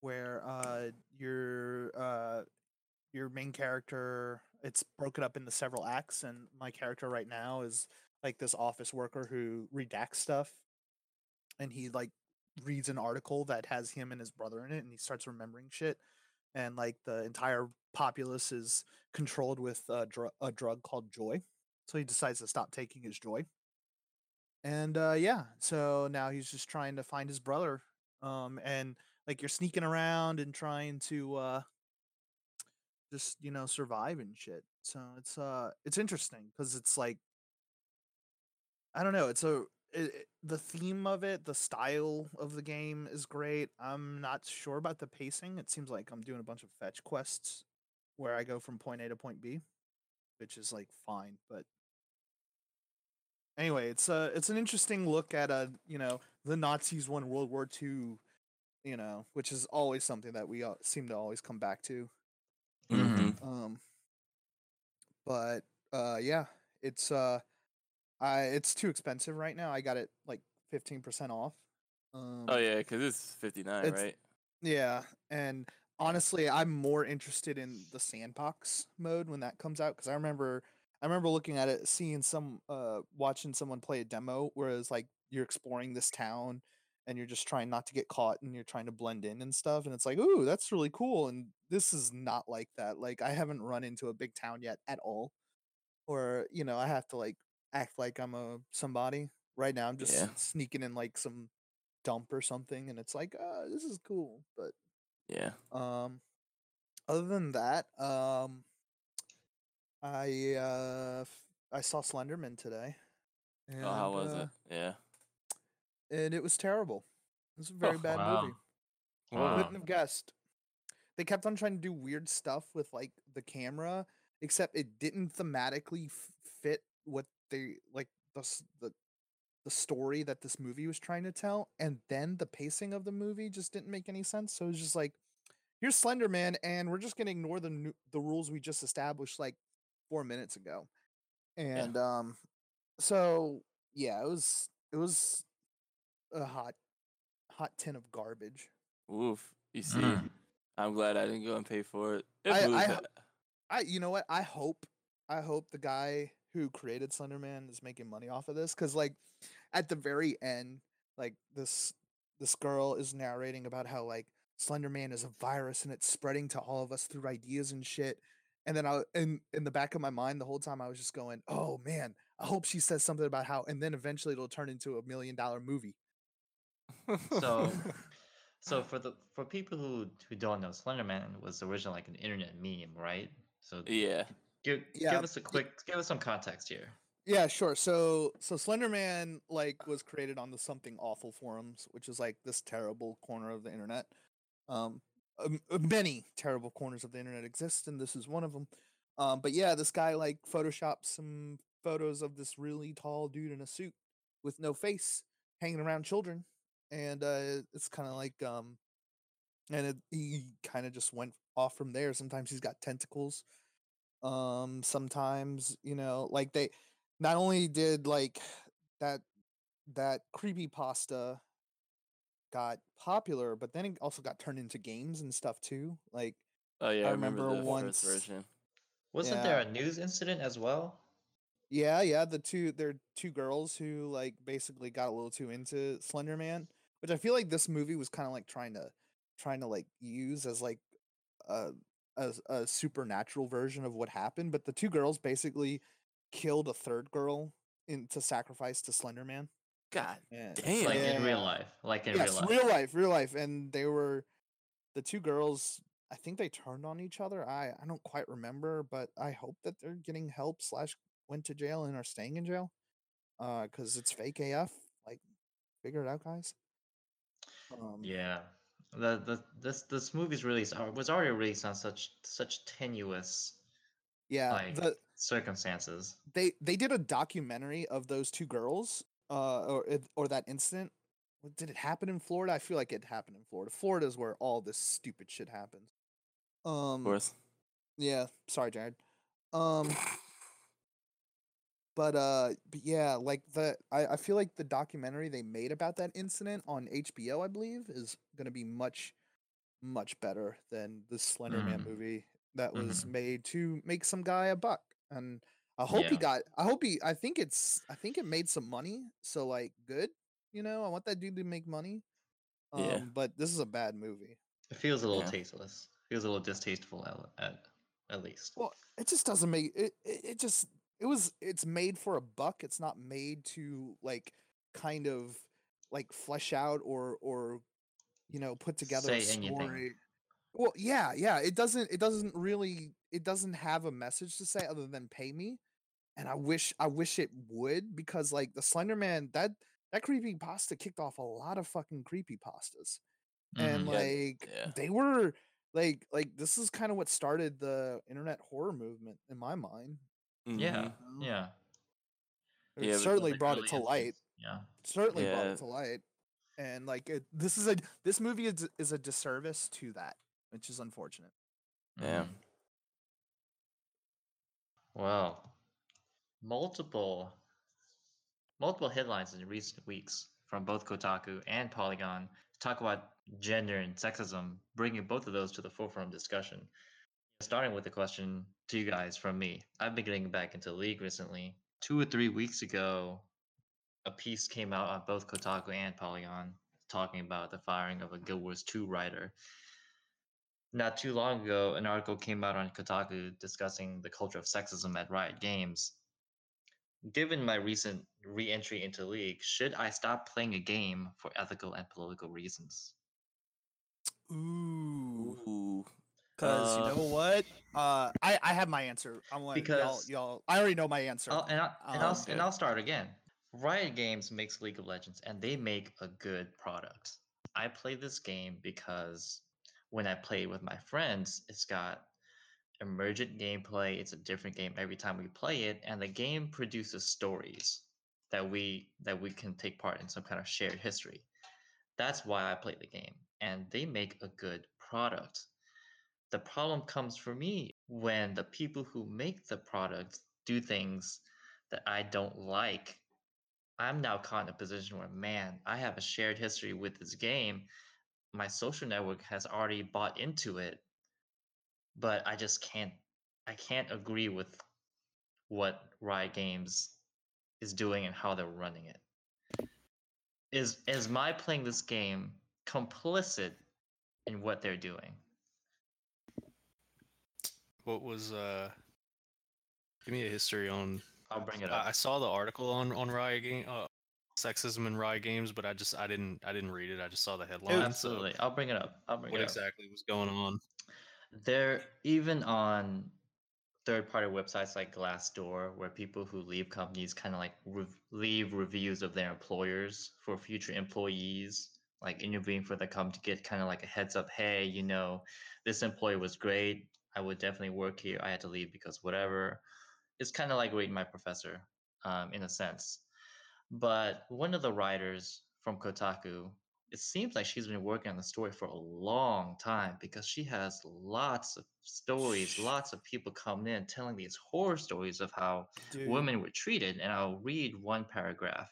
where uh your uh your main character it's broken up into several acts, and my character right now is. Like this office worker who redacts stuff, and he like reads an article that has him and his brother in it, and he starts remembering shit, and like the entire populace is controlled with a, dr- a drug called Joy, so he decides to stop taking his Joy, and uh yeah, so now he's just trying to find his brother, um and like you're sneaking around and trying to uh just you know survive and shit. So it's uh it's interesting because it's like I don't know. It's a it, it, the theme of it, the style of the game is great. I'm not sure about the pacing. It seems like I'm doing a bunch of fetch quests where I go from point A to point B, which is like fine. But anyway, it's a it's an interesting look at a you know the Nazis won World War Two, you know, which is always something that we seem to always come back to. Mm-hmm. Um, but uh, yeah, it's uh. I it's too expensive right now. I got it like fifteen percent off. Um, oh yeah, because it's fifty-nine, it's, right? Yeah, and honestly, I'm more interested in the sandbox mode when that comes out because I remember I remember looking at it, seeing some, uh, watching someone play a demo where it's like you're exploring this town and you're just trying not to get caught and you're trying to blend in and stuff, and it's like, ooh, that's really cool. And this is not like that. Like I haven't run into a big town yet at all, or you know, I have to like. act like I'm a somebody right now. I'm just yeah. sneaking in like some dump or something, and it's like, uh, this is cool. But yeah. Um, other than that, um, I uh, I saw Slender Man today. And, oh, how was uh, it? Yeah. And it was terrible. It was a very oh, bad wow. movie. Wow. I wouldn't have guessed. They kept on trying to do weird stuff with, like, the camera, except it didn't thematically f- fit what they, like, the, the the story that this movie was trying to tell. And then the pacing of the movie just didn't make any sense. So it was just like, here's Slender Man, and we're just going to ignore the the rules we just established, like, four minutes ago. And, yeah. um, so, yeah, it was, it was a hot, hot tin of garbage. Oof. You see, mm. I'm glad I didn't go and pay for it. it I, I, ho- I, you know what? I hope, I hope the guy who created Slender Man is making money off of this. Cause, like, at the very end, like, this, this girl is narrating about how, like, Slender Man is a virus and it's spreading to all of us through ideas and shit. And then I, in, in the back of my mind, the whole time I was just going, oh man, I hope she says something about how, and then eventually it'll turn into a million dollar movie. So, so for the, for people who, who don't know, Slender Man was originally like an internet meme, right? So yeah. Give, yeah. give us a quick, give us some context here. Yeah, sure. So, so Slender Man, like, was created on the Something Awful forums, which is, like, this terrible corner of the internet. Um, Um, many terrible corners of the internet exist, and this is one of them. Um, but yeah, this guy, like, photoshopped some photos of this really tall dude in a suit with no face hanging around children, and uh, it's kind of like, um, and it, he kind of just went off from there. Sometimes he's got tentacles. Um, sometimes, you know, like, they not only did, like, that that creepypasta got popular, but then it also got turned into games and stuff too. Like, oh yeah, I, I remember, remember the once. First version. Wasn't yeah. there a news incident as well? Yeah, yeah. The two, there are two girls who, like, basically got a little too into Slender Man, which I feel like this movie was kind of like trying to, trying to like use as like a, a a supernatural version of what happened. But the two girls basically killed a third girl in to sacrifice to Slender Man. God yeah. damn! Like yeah. in real life, like in yes, real life, real life, real life. And they were the two girls. I think they turned on each other. I, I don't quite remember, but I hope that they're getting help slash went to jail and are staying in jail. Uh, because it's fake A F. Like, figure it out, guys. Um, yeah, the the this this movie's release was already released on such such tenuous. Yeah, like, the, circumstances. They they did a documentary of those two girls. Uh, or or that incident. Did it happen in Florida? I feel like it happened in Florida. Florida's where all this stupid shit happens. Um, of course. Yeah. Sorry, Jared. Um, but uh, but yeah, like the I, I feel like the documentary they made about that incident on H B O, I believe, is gonna be much, much better than the Slender Man mm. movie that was mm-hmm. made to make some guy a buck. And I hope yeah. he got, I hope he, I think it's, I think it made some money. So, like, good, you know, I want that dude to make money. Um, yeah. But this is a bad movie. It feels a little yeah. tasteless. It feels a little distasteful at, at, at least. Well, it just doesn't make, it, it, it just, it was, it's made for a buck. It's not made to, like, kind of, like, flesh out or, or, you know, put together Say a story. Anything. Well, yeah, yeah. It doesn't, it doesn't really, it doesn't have a message to say other than pay me. And I wish, I wish it would, because, like, the Slender Man, that that creepypasta kicked off a lot of fucking creepypastas, mm-hmm. and like yeah. they were like, like this is kind of what started the internet horror movement in my mind. Yeah, mm-hmm. yeah. It yeah, certainly it brought really it to is. light. Yeah, certainly yeah. brought it to light. And like it, this is a this movie is, is a disservice to that, which is unfortunate. Yeah. Wow. Multiple, multiple headlines in recent weeks from both Kotaku and Polygon talk about gender and sexism, bringing both of those to the forefront of discussion. Starting with a question to you guys from me. I've been getting back into the League recently. Two or three weeks ago, a piece came out on both Kotaku and Polygon talking about the firing of a Guild Wars two writer. Not too long ago, an article came out on Kotaku discussing the culture of sexism at Riot Games. Given my recent re-entry into League, should I stop playing a game for ethical and political reasons? Ooh. Because uh, you know what? Uh, I, I have my answer. I'm like, because y'all, y'all, I already know my answer. I'll, and, I'll, um, and, I'll, and I'll start again. Riot Games makes League of Legends, and they make a good product. I play this game because when I play it with my friends, it's got emergent gameplay. It's a different game every time we play it, and the game produces stories that we that we can take part in some kind of shared history. That's why I play the game, and they make a good product. The problem comes for me when the people who make the product do things that I don't like. I'm now caught in a position where, man, I have a shared history with this game. My social network has already bought into it, but I just can't, I can't agree with what Riot Games is doing and how they're running it. Is, is my playing this game complicit in what they're doing? What was, uh, give me a history on, I'll bring it up. I saw the article on on Riot Games, uh, sexism in Riot Games, but I just I didn't I didn't read it. I just saw the headline. Absolutely, so I'll bring it up. I'll bring it up. What exactly was going on? They're even on third-party websites like Glassdoor, where people who leave companies kind of like re- leave reviews of their employers for future employees, like interviewing for the company to get kind of like a heads up. Hey, you know, this employee was great. I would definitely work here. I had to leave because whatever. It's kind of like reading my professor, um, in a sense. But one of the writers from Kotaku, it seems like she's been working on the story for a long time because she has lots of stories, lots of people coming in telling these horror stories of how Dude. women were treated. And I'll read one paragraph.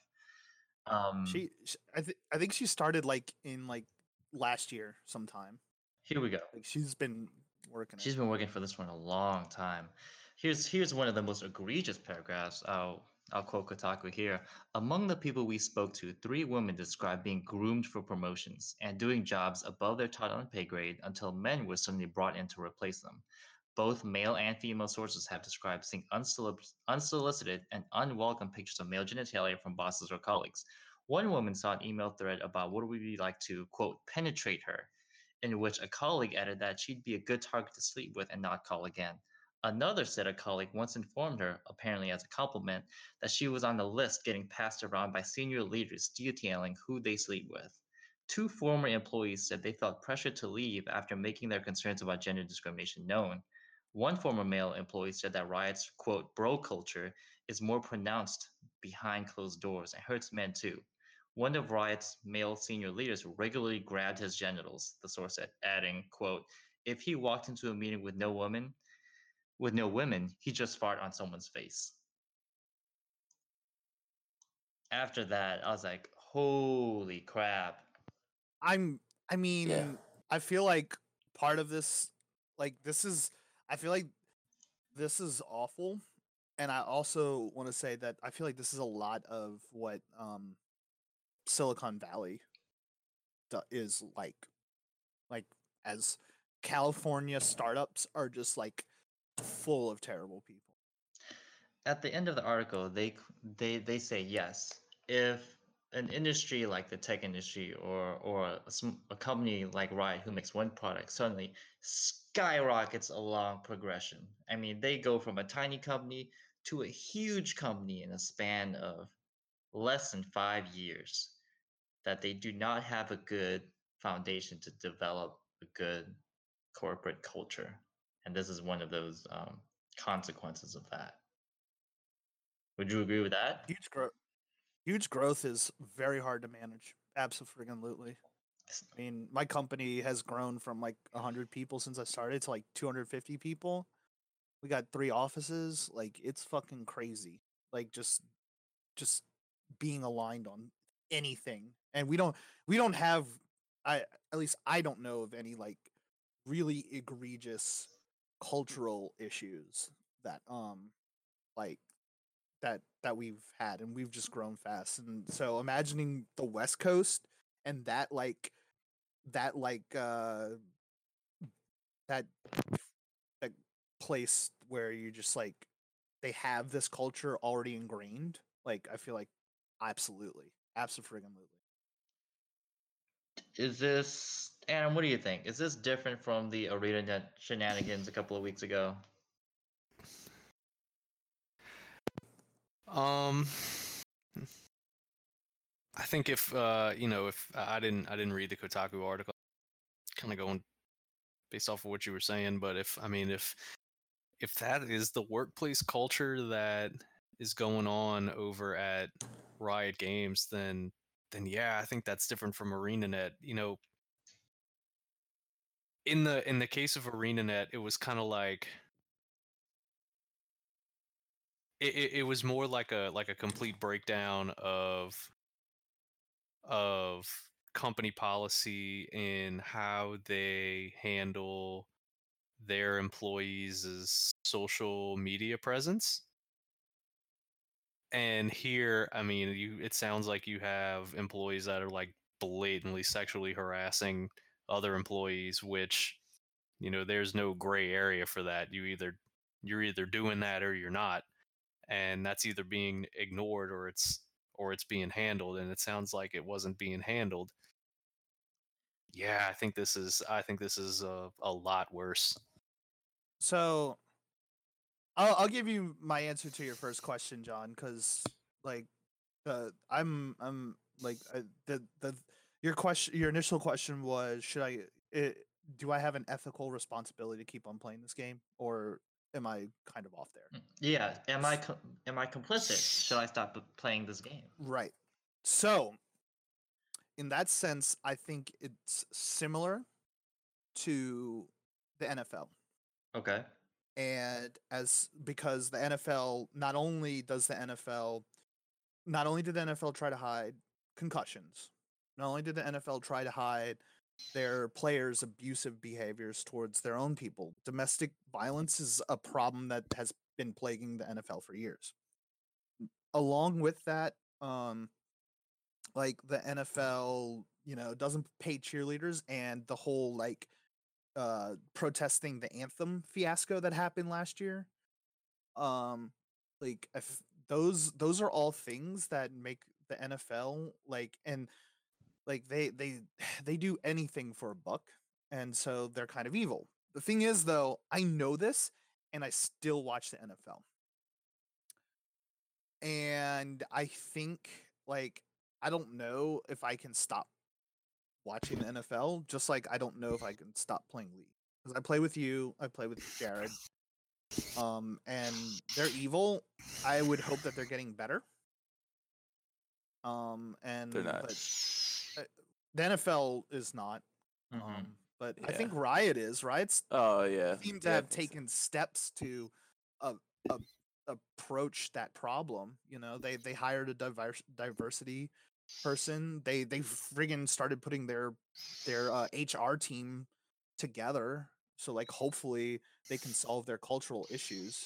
Um, she, I, th- I think she started like in like last year sometime. Here we go. Like she's been working. She's it. been working for this one a long time. Here's here's one of the most egregious paragraphs. I'll, I'll quote Kotaku here. Among the people we spoke to, three women described being groomed for promotions and doing jobs above their title and pay grade until men were suddenly brought in to replace them. Both male and female sources have described seeing unsolic- unsolicited and unwelcome pictures of male genitalia from bosses or colleagues. One woman saw an email thread about what it would be like to, quote, penetrate her, in which a colleague added that she'd be a good target to sleep with and not call again. Another said a colleague once informed her, apparently as a compliment, that she was on the list getting passed around by senior leaders detailing who they sleep with. Two former employees said they felt pressured to leave after making their concerns about gender discrimination known. One former male employee said that Riot's, quote, bro culture is more pronounced behind closed doors and hurts men too. One of Riot's male senior leaders regularly grabbed his genitals, the source said, adding, quote, if he walked into a meeting with no woman, With no women, he just farted on someone's face. After that, I was like, holy crap. I'm, I mean, yeah. I feel like part of this, like, this is, I feel like this is awful. And I also want to say that I feel like this is a lot of what um, Silicon Valley is like. Like, as California startups are just like, full of terrible people. At the end of the article, they they they say yes. If an industry like the tech industry or or some, a company like Riot who makes one product suddenly skyrockets along progression. I mean, they go from a tiny company to a huge company in a span of less than five years. That they do not have a good foundation to develop a good corporate culture. And this is one of those um, consequences of that. Would you agree with that? Huge growth. Huge growth is very hard to manage. Absolutely. I mean, my company has grown from like one hundred people since I started to like two hundred fifty people. We got three offices. Like, it's fucking crazy. Like, just, just being aligned on anything. And we don't, we don't have. I at least I don't know of any like really egregious cultural issues that um like that that we've had, and we've just grown fast. And so imagining the West Coast and that like that like uh that that place where you just like they have this culture already ingrained, like I feel like absolutely absolutely is this. Aaron, what do you think? Is this different from the ArenaNet shenanigans a couple of weeks ago? Um, I think if uh, you know, if I didn't, I didn't read the Kotaku article, kind of going based off of what you were saying. But if I mean, if if that is the workplace culture that is going on over at Riot Games, then then yeah, I think that's different from ArenaNet. You know, in the in the case of ArenaNet, it was kind of like. It, it it was more like a like a complete breakdown of of company policy and how they handle their employees' social media presence. And here, I mean, you it sounds like you have employees that are like blatantly sexually harassing other employees, which, you know, there's no gray area for that. You either you're either doing that or you're not. And that's either being ignored or it's or it's being handled, and it sounds like it wasn't being handled. Yeah, I think this is I think this is a, a lot worse. So, I'll I'll give you my answer to your first question, John, because like, uh, I'm I'm like I, the the your question your initial question was should I it, do I have an ethical responsibility to keep on playing this game, or am I kind of off there? Yeah. Am I am I complicit? Should I stop playing this game? Right. So, in that sense, I think it's similar to the N F L. Okay. And as because the N F L not only does the N F L not only did the N F L try to hide concussions, not only did the N F L try to hide their players' abusive behaviors towards their own people. Domestic violence is a problem that has been plaguing the N F L for years. Along with that, um, like the N F L, you know, doesn't pay cheerleaders, and the whole like uh, protesting the anthem fiasco that happened last year. Um, like if those those are all things that make the N F L like and. Like they they they do anything for a buck, and so they're kind of evil. The thing is, though, I know this, and I still watch the N F L. And I think, like, I don't know if I can stop watching the N F L. Just like I don't know if I can stop playing League, because I play with you, I play with Jared, um, and they're evil. I would hope that they're getting better. Um, and they're not. But, the N F L is not, mm-hmm. um, but yeah. I think Riot is. Riot's oh, yeah. seem to yeah. have taken steps to uh, uh, approach that problem. You know, they they hired a diverse diversity person. They they friggin' started putting their their uh, H R team together. So like, hopefully, they can solve their cultural issues.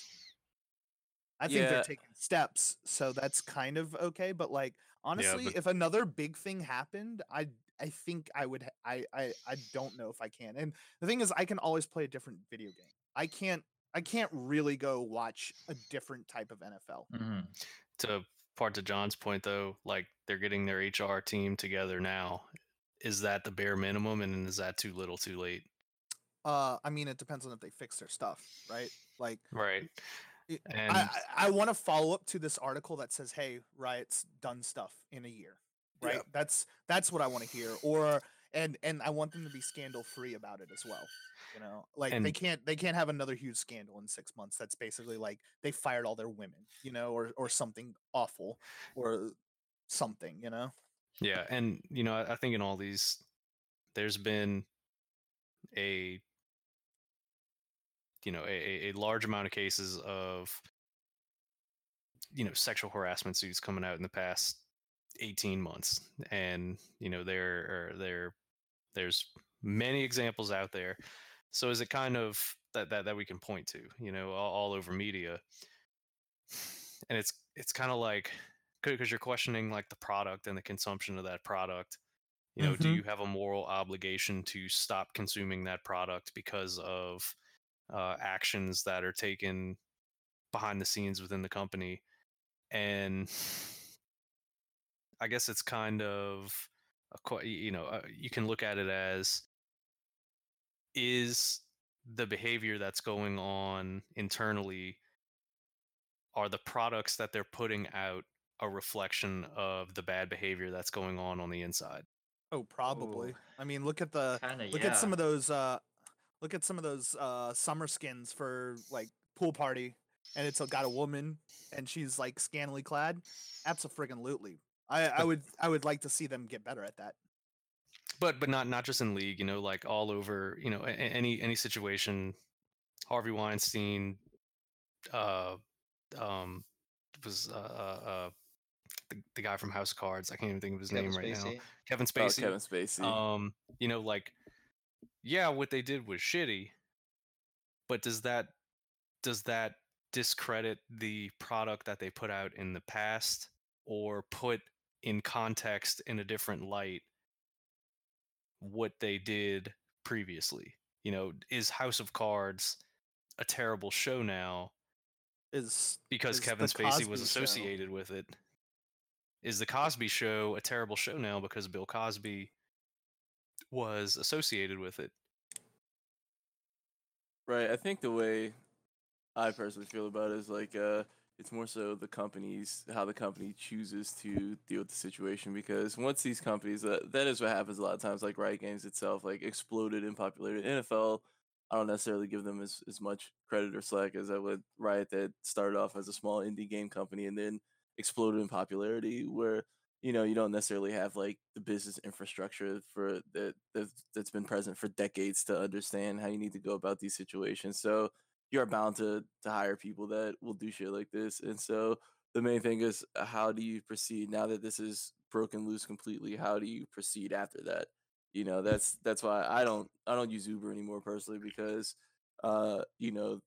I think yeah. they're taking steps, so that's kind of okay. But like, honestly, yeah, but... if another big thing happened, I I think I would I, I I don't know if I can. And the thing is, I can always play a different video game. I can't I can't really go watch a different type of N F L. Mm-hmm. To part to John's point, though, like they're getting their H R team together now. Is that the bare minimum, and is that too little, too late? Uh, I mean, it depends on if they fix their stuff, right? Like, right. And I, I, I want to follow up to this article that says, "Hey, Riot's done stuff in a year," right? Yeah. That's that's what I want to hear, or and and I want them to be scandal free about it as well. You know, like and, they can't they can't have another huge scandal in six months. That's basically like they fired all their women, you know, or or something awful, or something, you know. Yeah, and you know, I, I think in all these, there's been a. you know, a, a large amount of cases of, you know, sexual harassment suits coming out in the past eighteen months. And, you know, there are, there, there's many examples out there. So is it kind of that, that, that we can point to, you know, all, all over media. And it's, it's kind of like, cause you're questioning like the product and the consumption of that product. You know, mm-hmm. do you have a moral obligation to stop consuming that product because of, Uh, actions that are taken behind the scenes within the company? And I guess it's kind of a, you know, you can look at it as, is the behavior that's going on internally, are the products that they're putting out, a reflection of the bad behavior that's going on on the inside. Oh, probably. Ooh. I mean, look at the Kinda, look yeah. at some of those uh, look at some of those uh, summer skins for like pool party, and it's got a woman and she's like scantily clad. Abso-friggin-lutely. I, I would I would like to see them get better at that. But but not not just in League, you know, like all over, you know, any any situation. Harvey Weinstein, uh, um, was uh, uh the, the guy from House of Cards. I can't even think of his Kevin name Spacey. right now. Kevin Spacey. Oh, Kevin Spacey. Um, you know, like, yeah, what they did was shitty, but does that does that discredit the product that they put out in the past, or put in context in a different light what they did previously? You know, is House of Cards a terrible show now? Is because is Kevin Spacey Cosby was associated show. with it? Is the Cosby Show a terrible show now because Bill Cosby was associated with it? Right. I think the way I personally feel about it is like uh, it's more so the companies, how the company chooses to deal with the situation. Because once these companies, uh, that is what happens a lot of times. Like Riot Games itself, like exploded in popularity. N F L, I don't necessarily give them as, as much credit or slack as I would Riot that started off as a small indie game company and then exploded in popularity, where, you know, you don't necessarily have like the business infrastructure for that that's been present for decades to understand how you need to go about these situations. So you are bound to to hire people that will do shit like this. And so the main thing is, how do you proceed now that this is broken loose completely? How do you proceed after that? You know, that's that's why I don't I don't use Uber anymore personally, because uh you know,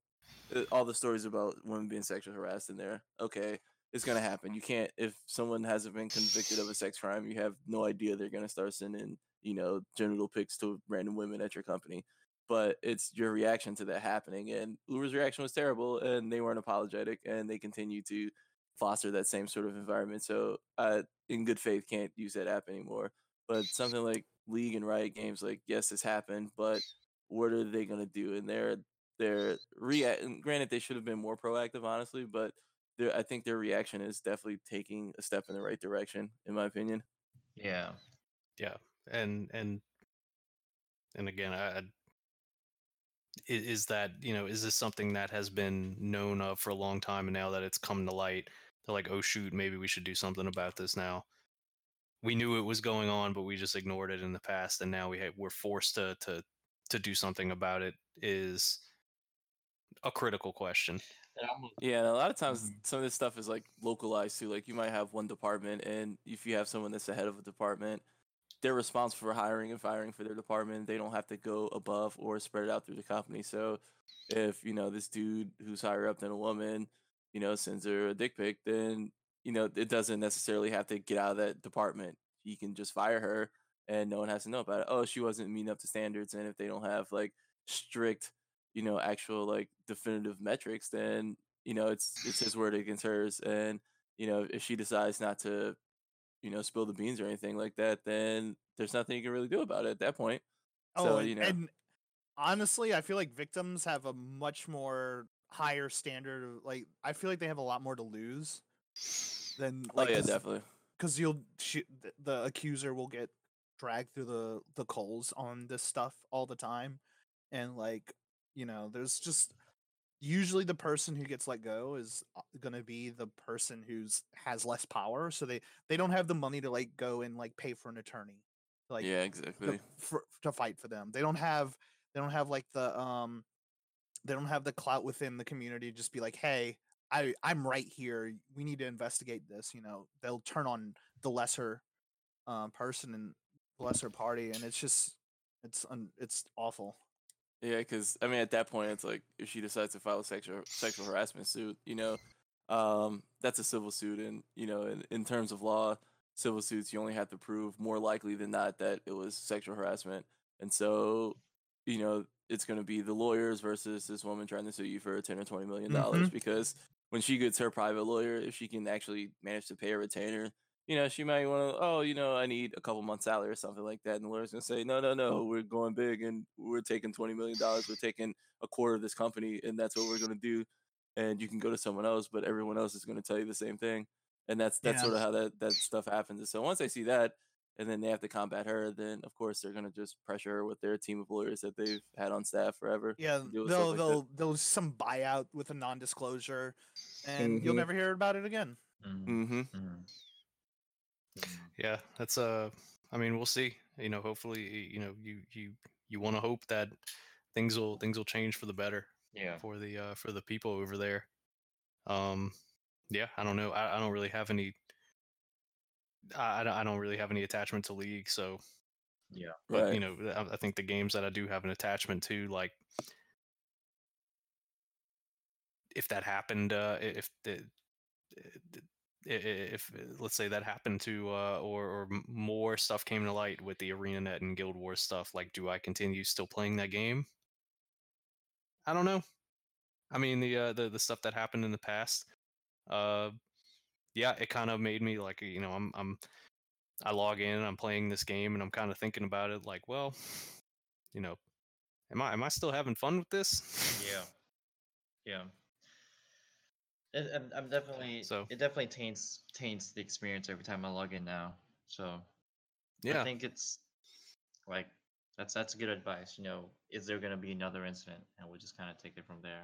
all the stories about women being sexually harassed in there. Okay, it's gonna happen. You can't, if someone hasn't been convicted of a sex crime, you have no idea they're gonna start sending, you know, genital pics to random women at your company. But it's your reaction to that happening, and Uber's reaction was terrible, and they weren't apologetic, and they continue to foster that same sort of environment. So I, in good faith, can't use that app anymore. But something like League and Riot Games, like, yes, this happened, but what are they going to do? And they're, they're react- and granted, they should have been more proactive, honestly, but I think their reaction is definitely taking a step in the right direction, in my opinion. Yeah. Yeah. And, and, and again, I, I is that, you know, is this something that has been known of for a long time, and now that it's come to light, they're like, oh shoot, maybe we should do something about this now. We knew it was going on, but we just ignored it in the past, and now we ha- we're forced to to to do something about it, is a critical question. Yeah, and a lot of times some of this stuff is like localized too. Like, you might have one department, and if you have someone that's the head of a department, they're responsible for hiring and firing for their department. They don't have to go above or spread it out through the company. So if, you know, this dude who's higher up than a woman, you know, sends her a dick pic, then, you know, it doesn't necessarily have to get out of that department. You can just fire her, and no one has to know about it. Oh, she wasn't meeting up to standards. And if they don't have like strict, you know, actual like definitive metrics, then, you know, it's it's his word against hers. And, you know, if she decides not to, you know, spill the beans or anything like that, then there's nothing you can really do about it at that point. Oh, so, you know. And honestly, I feel like victims have a much more higher standard of, like, I feel like they have a lot more to lose than, like, oh, yeah, definitely, because you'll she, the accuser will get dragged through the the coals on this stuff all the time, and, like, you know, there's just usually the person who gets let go is going to be the person who's has less power. So they, they don't have the money to like go and like pay for an attorney. Like, yeah, exactly. To, for, to fight for them. They don't have, they don't have like the, um, they don't have the clout within the community to just be like, hey, I I'm right here. We need to investigate this. You know, they'll turn on the lesser um, person and the lesser party. And it's just, it's, un, it's awful. Yeah, because, I mean, at that point, it's like, if she decides to file a sexual sexual harassment suit, you know, um, that's a civil suit. And, you know, in, in terms of law, civil suits, you only have to prove more likely than not that it was sexual harassment. And so, you know, it's going to be the lawyers versus this woman trying to sue you for ten or twenty million dollars. Mm-hmm. Because when she gets her private lawyer, if she can actually manage to pay a retainer, you know, she might want to, oh, you know, I need a couple months' salary or something like that. And the lawyer's going to say, no, no, no, we're going big, and we're taking twenty million dollars. We're taking a quarter of this company, and that's what we're going to do. And you can go to someone else, but everyone else is going to tell you the same thing. And that's that's yeah. sort of how that, that stuff happens. And so once they see that, and then they have to combat her, then of course they're gonna just pressure her with their team of lawyers that they've had on staff forever. Yeah, they'll like they'll that. they'll some buyout with a non-disclosure, and mm-hmm. you'll never hear about it again. Mm-hmm. Mm-hmm. Yeah, that's uh. I mean, we'll see. You know, hopefully, you know, you you you want to hope that things will things will change for the better. Yeah. For the uh, for the people over there. Um. Yeah, I don't know. I, I don't really have any. I I don't really have any attachment to League, so yeah. But right. you know, I, I think the games that I do have an attachment to, like, if that happened, uh, if the if let's say that happened to, uh, or or more stuff came to light with the ArenaNet and Guild Wars stuff, like, do I continue still playing that game? I don't know. I mean, the uh, the the stuff that happened in the past. Uh, yeah, it kind of made me like, you know, I'm I'm I log in and I'm playing this game and I'm kind of thinking about it like, well, you know, am I am I still having fun with this? Yeah, yeah. It, I'm, I'm definitely so it definitely taints taints the experience every time I log in now. So yeah, I think it's like that's that's good advice. You know, is there going to be another incident, and we'll just kind of take it from there.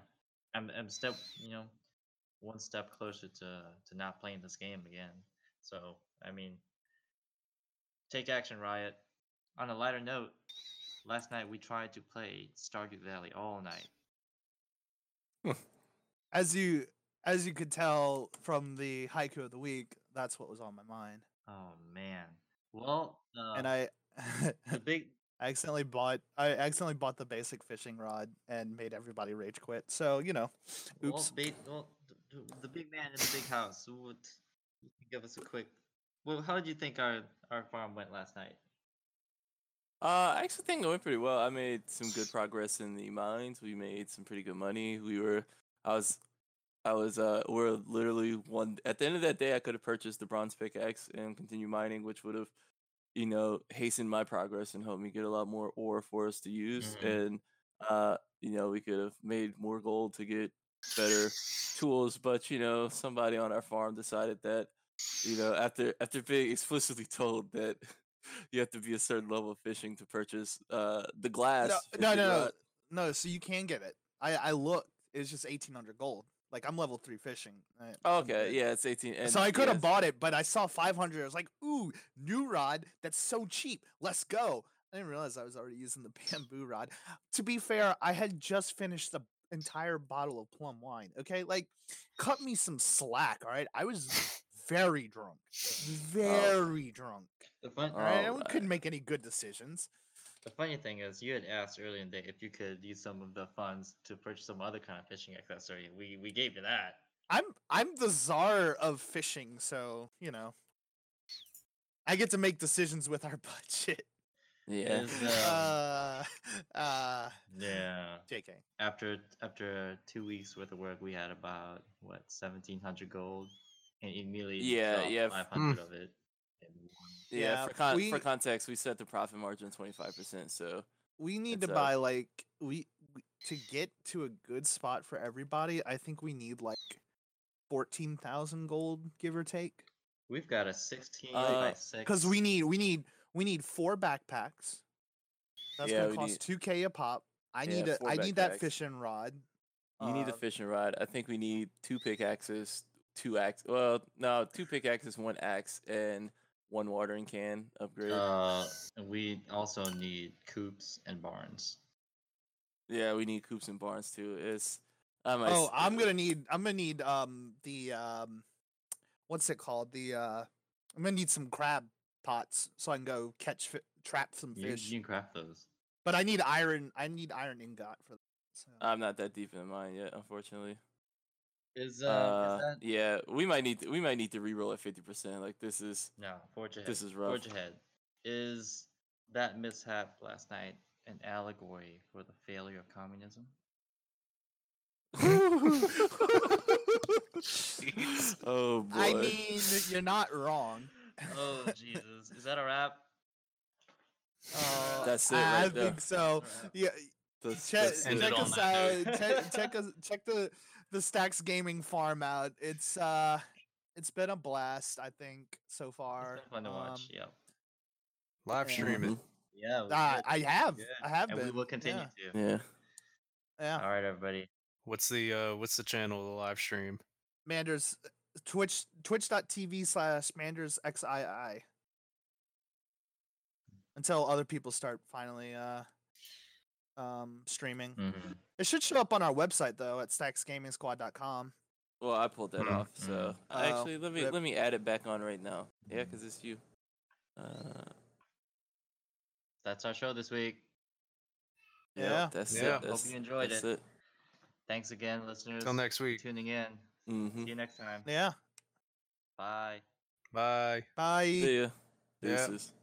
I'm I'm step you know. one step closer to to not playing this game again. So, I mean, take action, Riot. On a lighter note, last night we tried to play Stardew Valley all night. As you as you could tell from the haiku of the week, that's what was on my mind. Oh man. Well, uh, and I the big I accidentally bought I accidentally bought the basic fishing rod and made everybody rage quit. So, you know, oops. Well, ba- well, the big man in the big house would give us a quick. Well, how did you think our, our farm went last night? Uh, I actually think it went pretty well. I made some good progress in the mines. We made some pretty good money. We were, I was, I was, uh, we we're literally one. At the end of that day, I could have purchased the bronze pickaxe and continue mining, which would have, you know, hastened my progress and helped me get a lot more ore for us to use. Mm-hmm. And, uh, you know, we could have made more gold to get better tools, but you know, somebody on our farm decided that, you know, after after being explicitly told that you have to be a certain level of fishing to purchase uh the glass. No, no, no, no, no. So you can get it. I I looked. It's just eighteen hundred gold. Like, I'm level three fishing. Okay, yeah, it's eighteen. And so I could have yeah, bought it, but I saw five hundred. I was like, ooh, new rod. That's so cheap. Let's go. I didn't realize I was already using the bamboo rod. To be fair, I had just finished the entire bottle of plum wine. Okay, like, cut me some slack. All right, I was very drunk, very oh. drunk. The fun- all right, oh, I couldn't make any good decisions. The funny thing is, you had asked earlier in the day if you could use some of the funds to purchase some other kind of fishing accessory. We we gave you that. I'm I'm the czar of fishing, so you know, I get to make decisions with our budget. Yeah. Is, um, uh, uh, yeah. J K. After after two weeks worth of work, we had about what seventeen hundred gold, and immediately yeah yeah five hundred mm. of it. And yeah. yeah for, con- we, for context, we set the profit margin twenty five percent. So we need to uh, buy like we to get to a good spot for everybody. I think we need like fourteen thousand gold, give or take. We've got a sixteen uh, by six. Because we need we need. We need four backpacks. That's yeah, gonna cost two K a pop. I yeah, need a I backpacks. need that fishing rod. You uh, need a fishing rod. I think we need two pickaxes, two axe. Well, no, two pickaxes, one axe, and one watering can upgrade. Uh, we also need coops and barns. Yeah, we need coops and barns too. It's um, I oh, I'm gonna need I'm gonna need um the um, what's it called? The uh, I'm gonna need some crab pots so I can go catch fi- trap some fish. You, you can craft those, but I need iron. I need iron ingot for that. So. I'm not that deep in mine yet, unfortunately. Is, uh, uh is that... yeah, we might need to, we might need to reroll at fifty percent. Like, this is no forge ahead. This is rough. Forge ahead. Is that mishap last night an allegory for the failure of communism? Oh boy! I mean, you're not wrong. Oh Jesus! Is that a wrap? Uh, that's it. Right I there. think so. Yeah. That's, check that's check us out. check check us, check the the Stacks Gaming farm out. It's uh, it's been a blast, I think, so far. It's been fun to um, watch, yeah. Live streaming. And, yeah. Uh, I have. Yeah. I have and been. And we will continue yeah. to. Yeah. Yeah. All right, everybody. What's the uh, what's the channel of the live stream? Manders Twitch twitch.tv slash Manders XII. Until other people start finally uh, um, streaming. Mm-hmm. It should show up on our website though at stacks gaming squad dot com. Well, I pulled that mm-hmm. off, so uh, actually let me rip. let me add it back on right now. Yeah, because it's you. Uh... That's our show this week. Yeah, yeah. that's yeah. it. That's, Hope you enjoyed it. it. Thanks again, listeners. Till next week. Tuning in. Mm-hmm. See you next time. Yeah. Bye. Bye. Bye. See ya. Deuces. Yeah.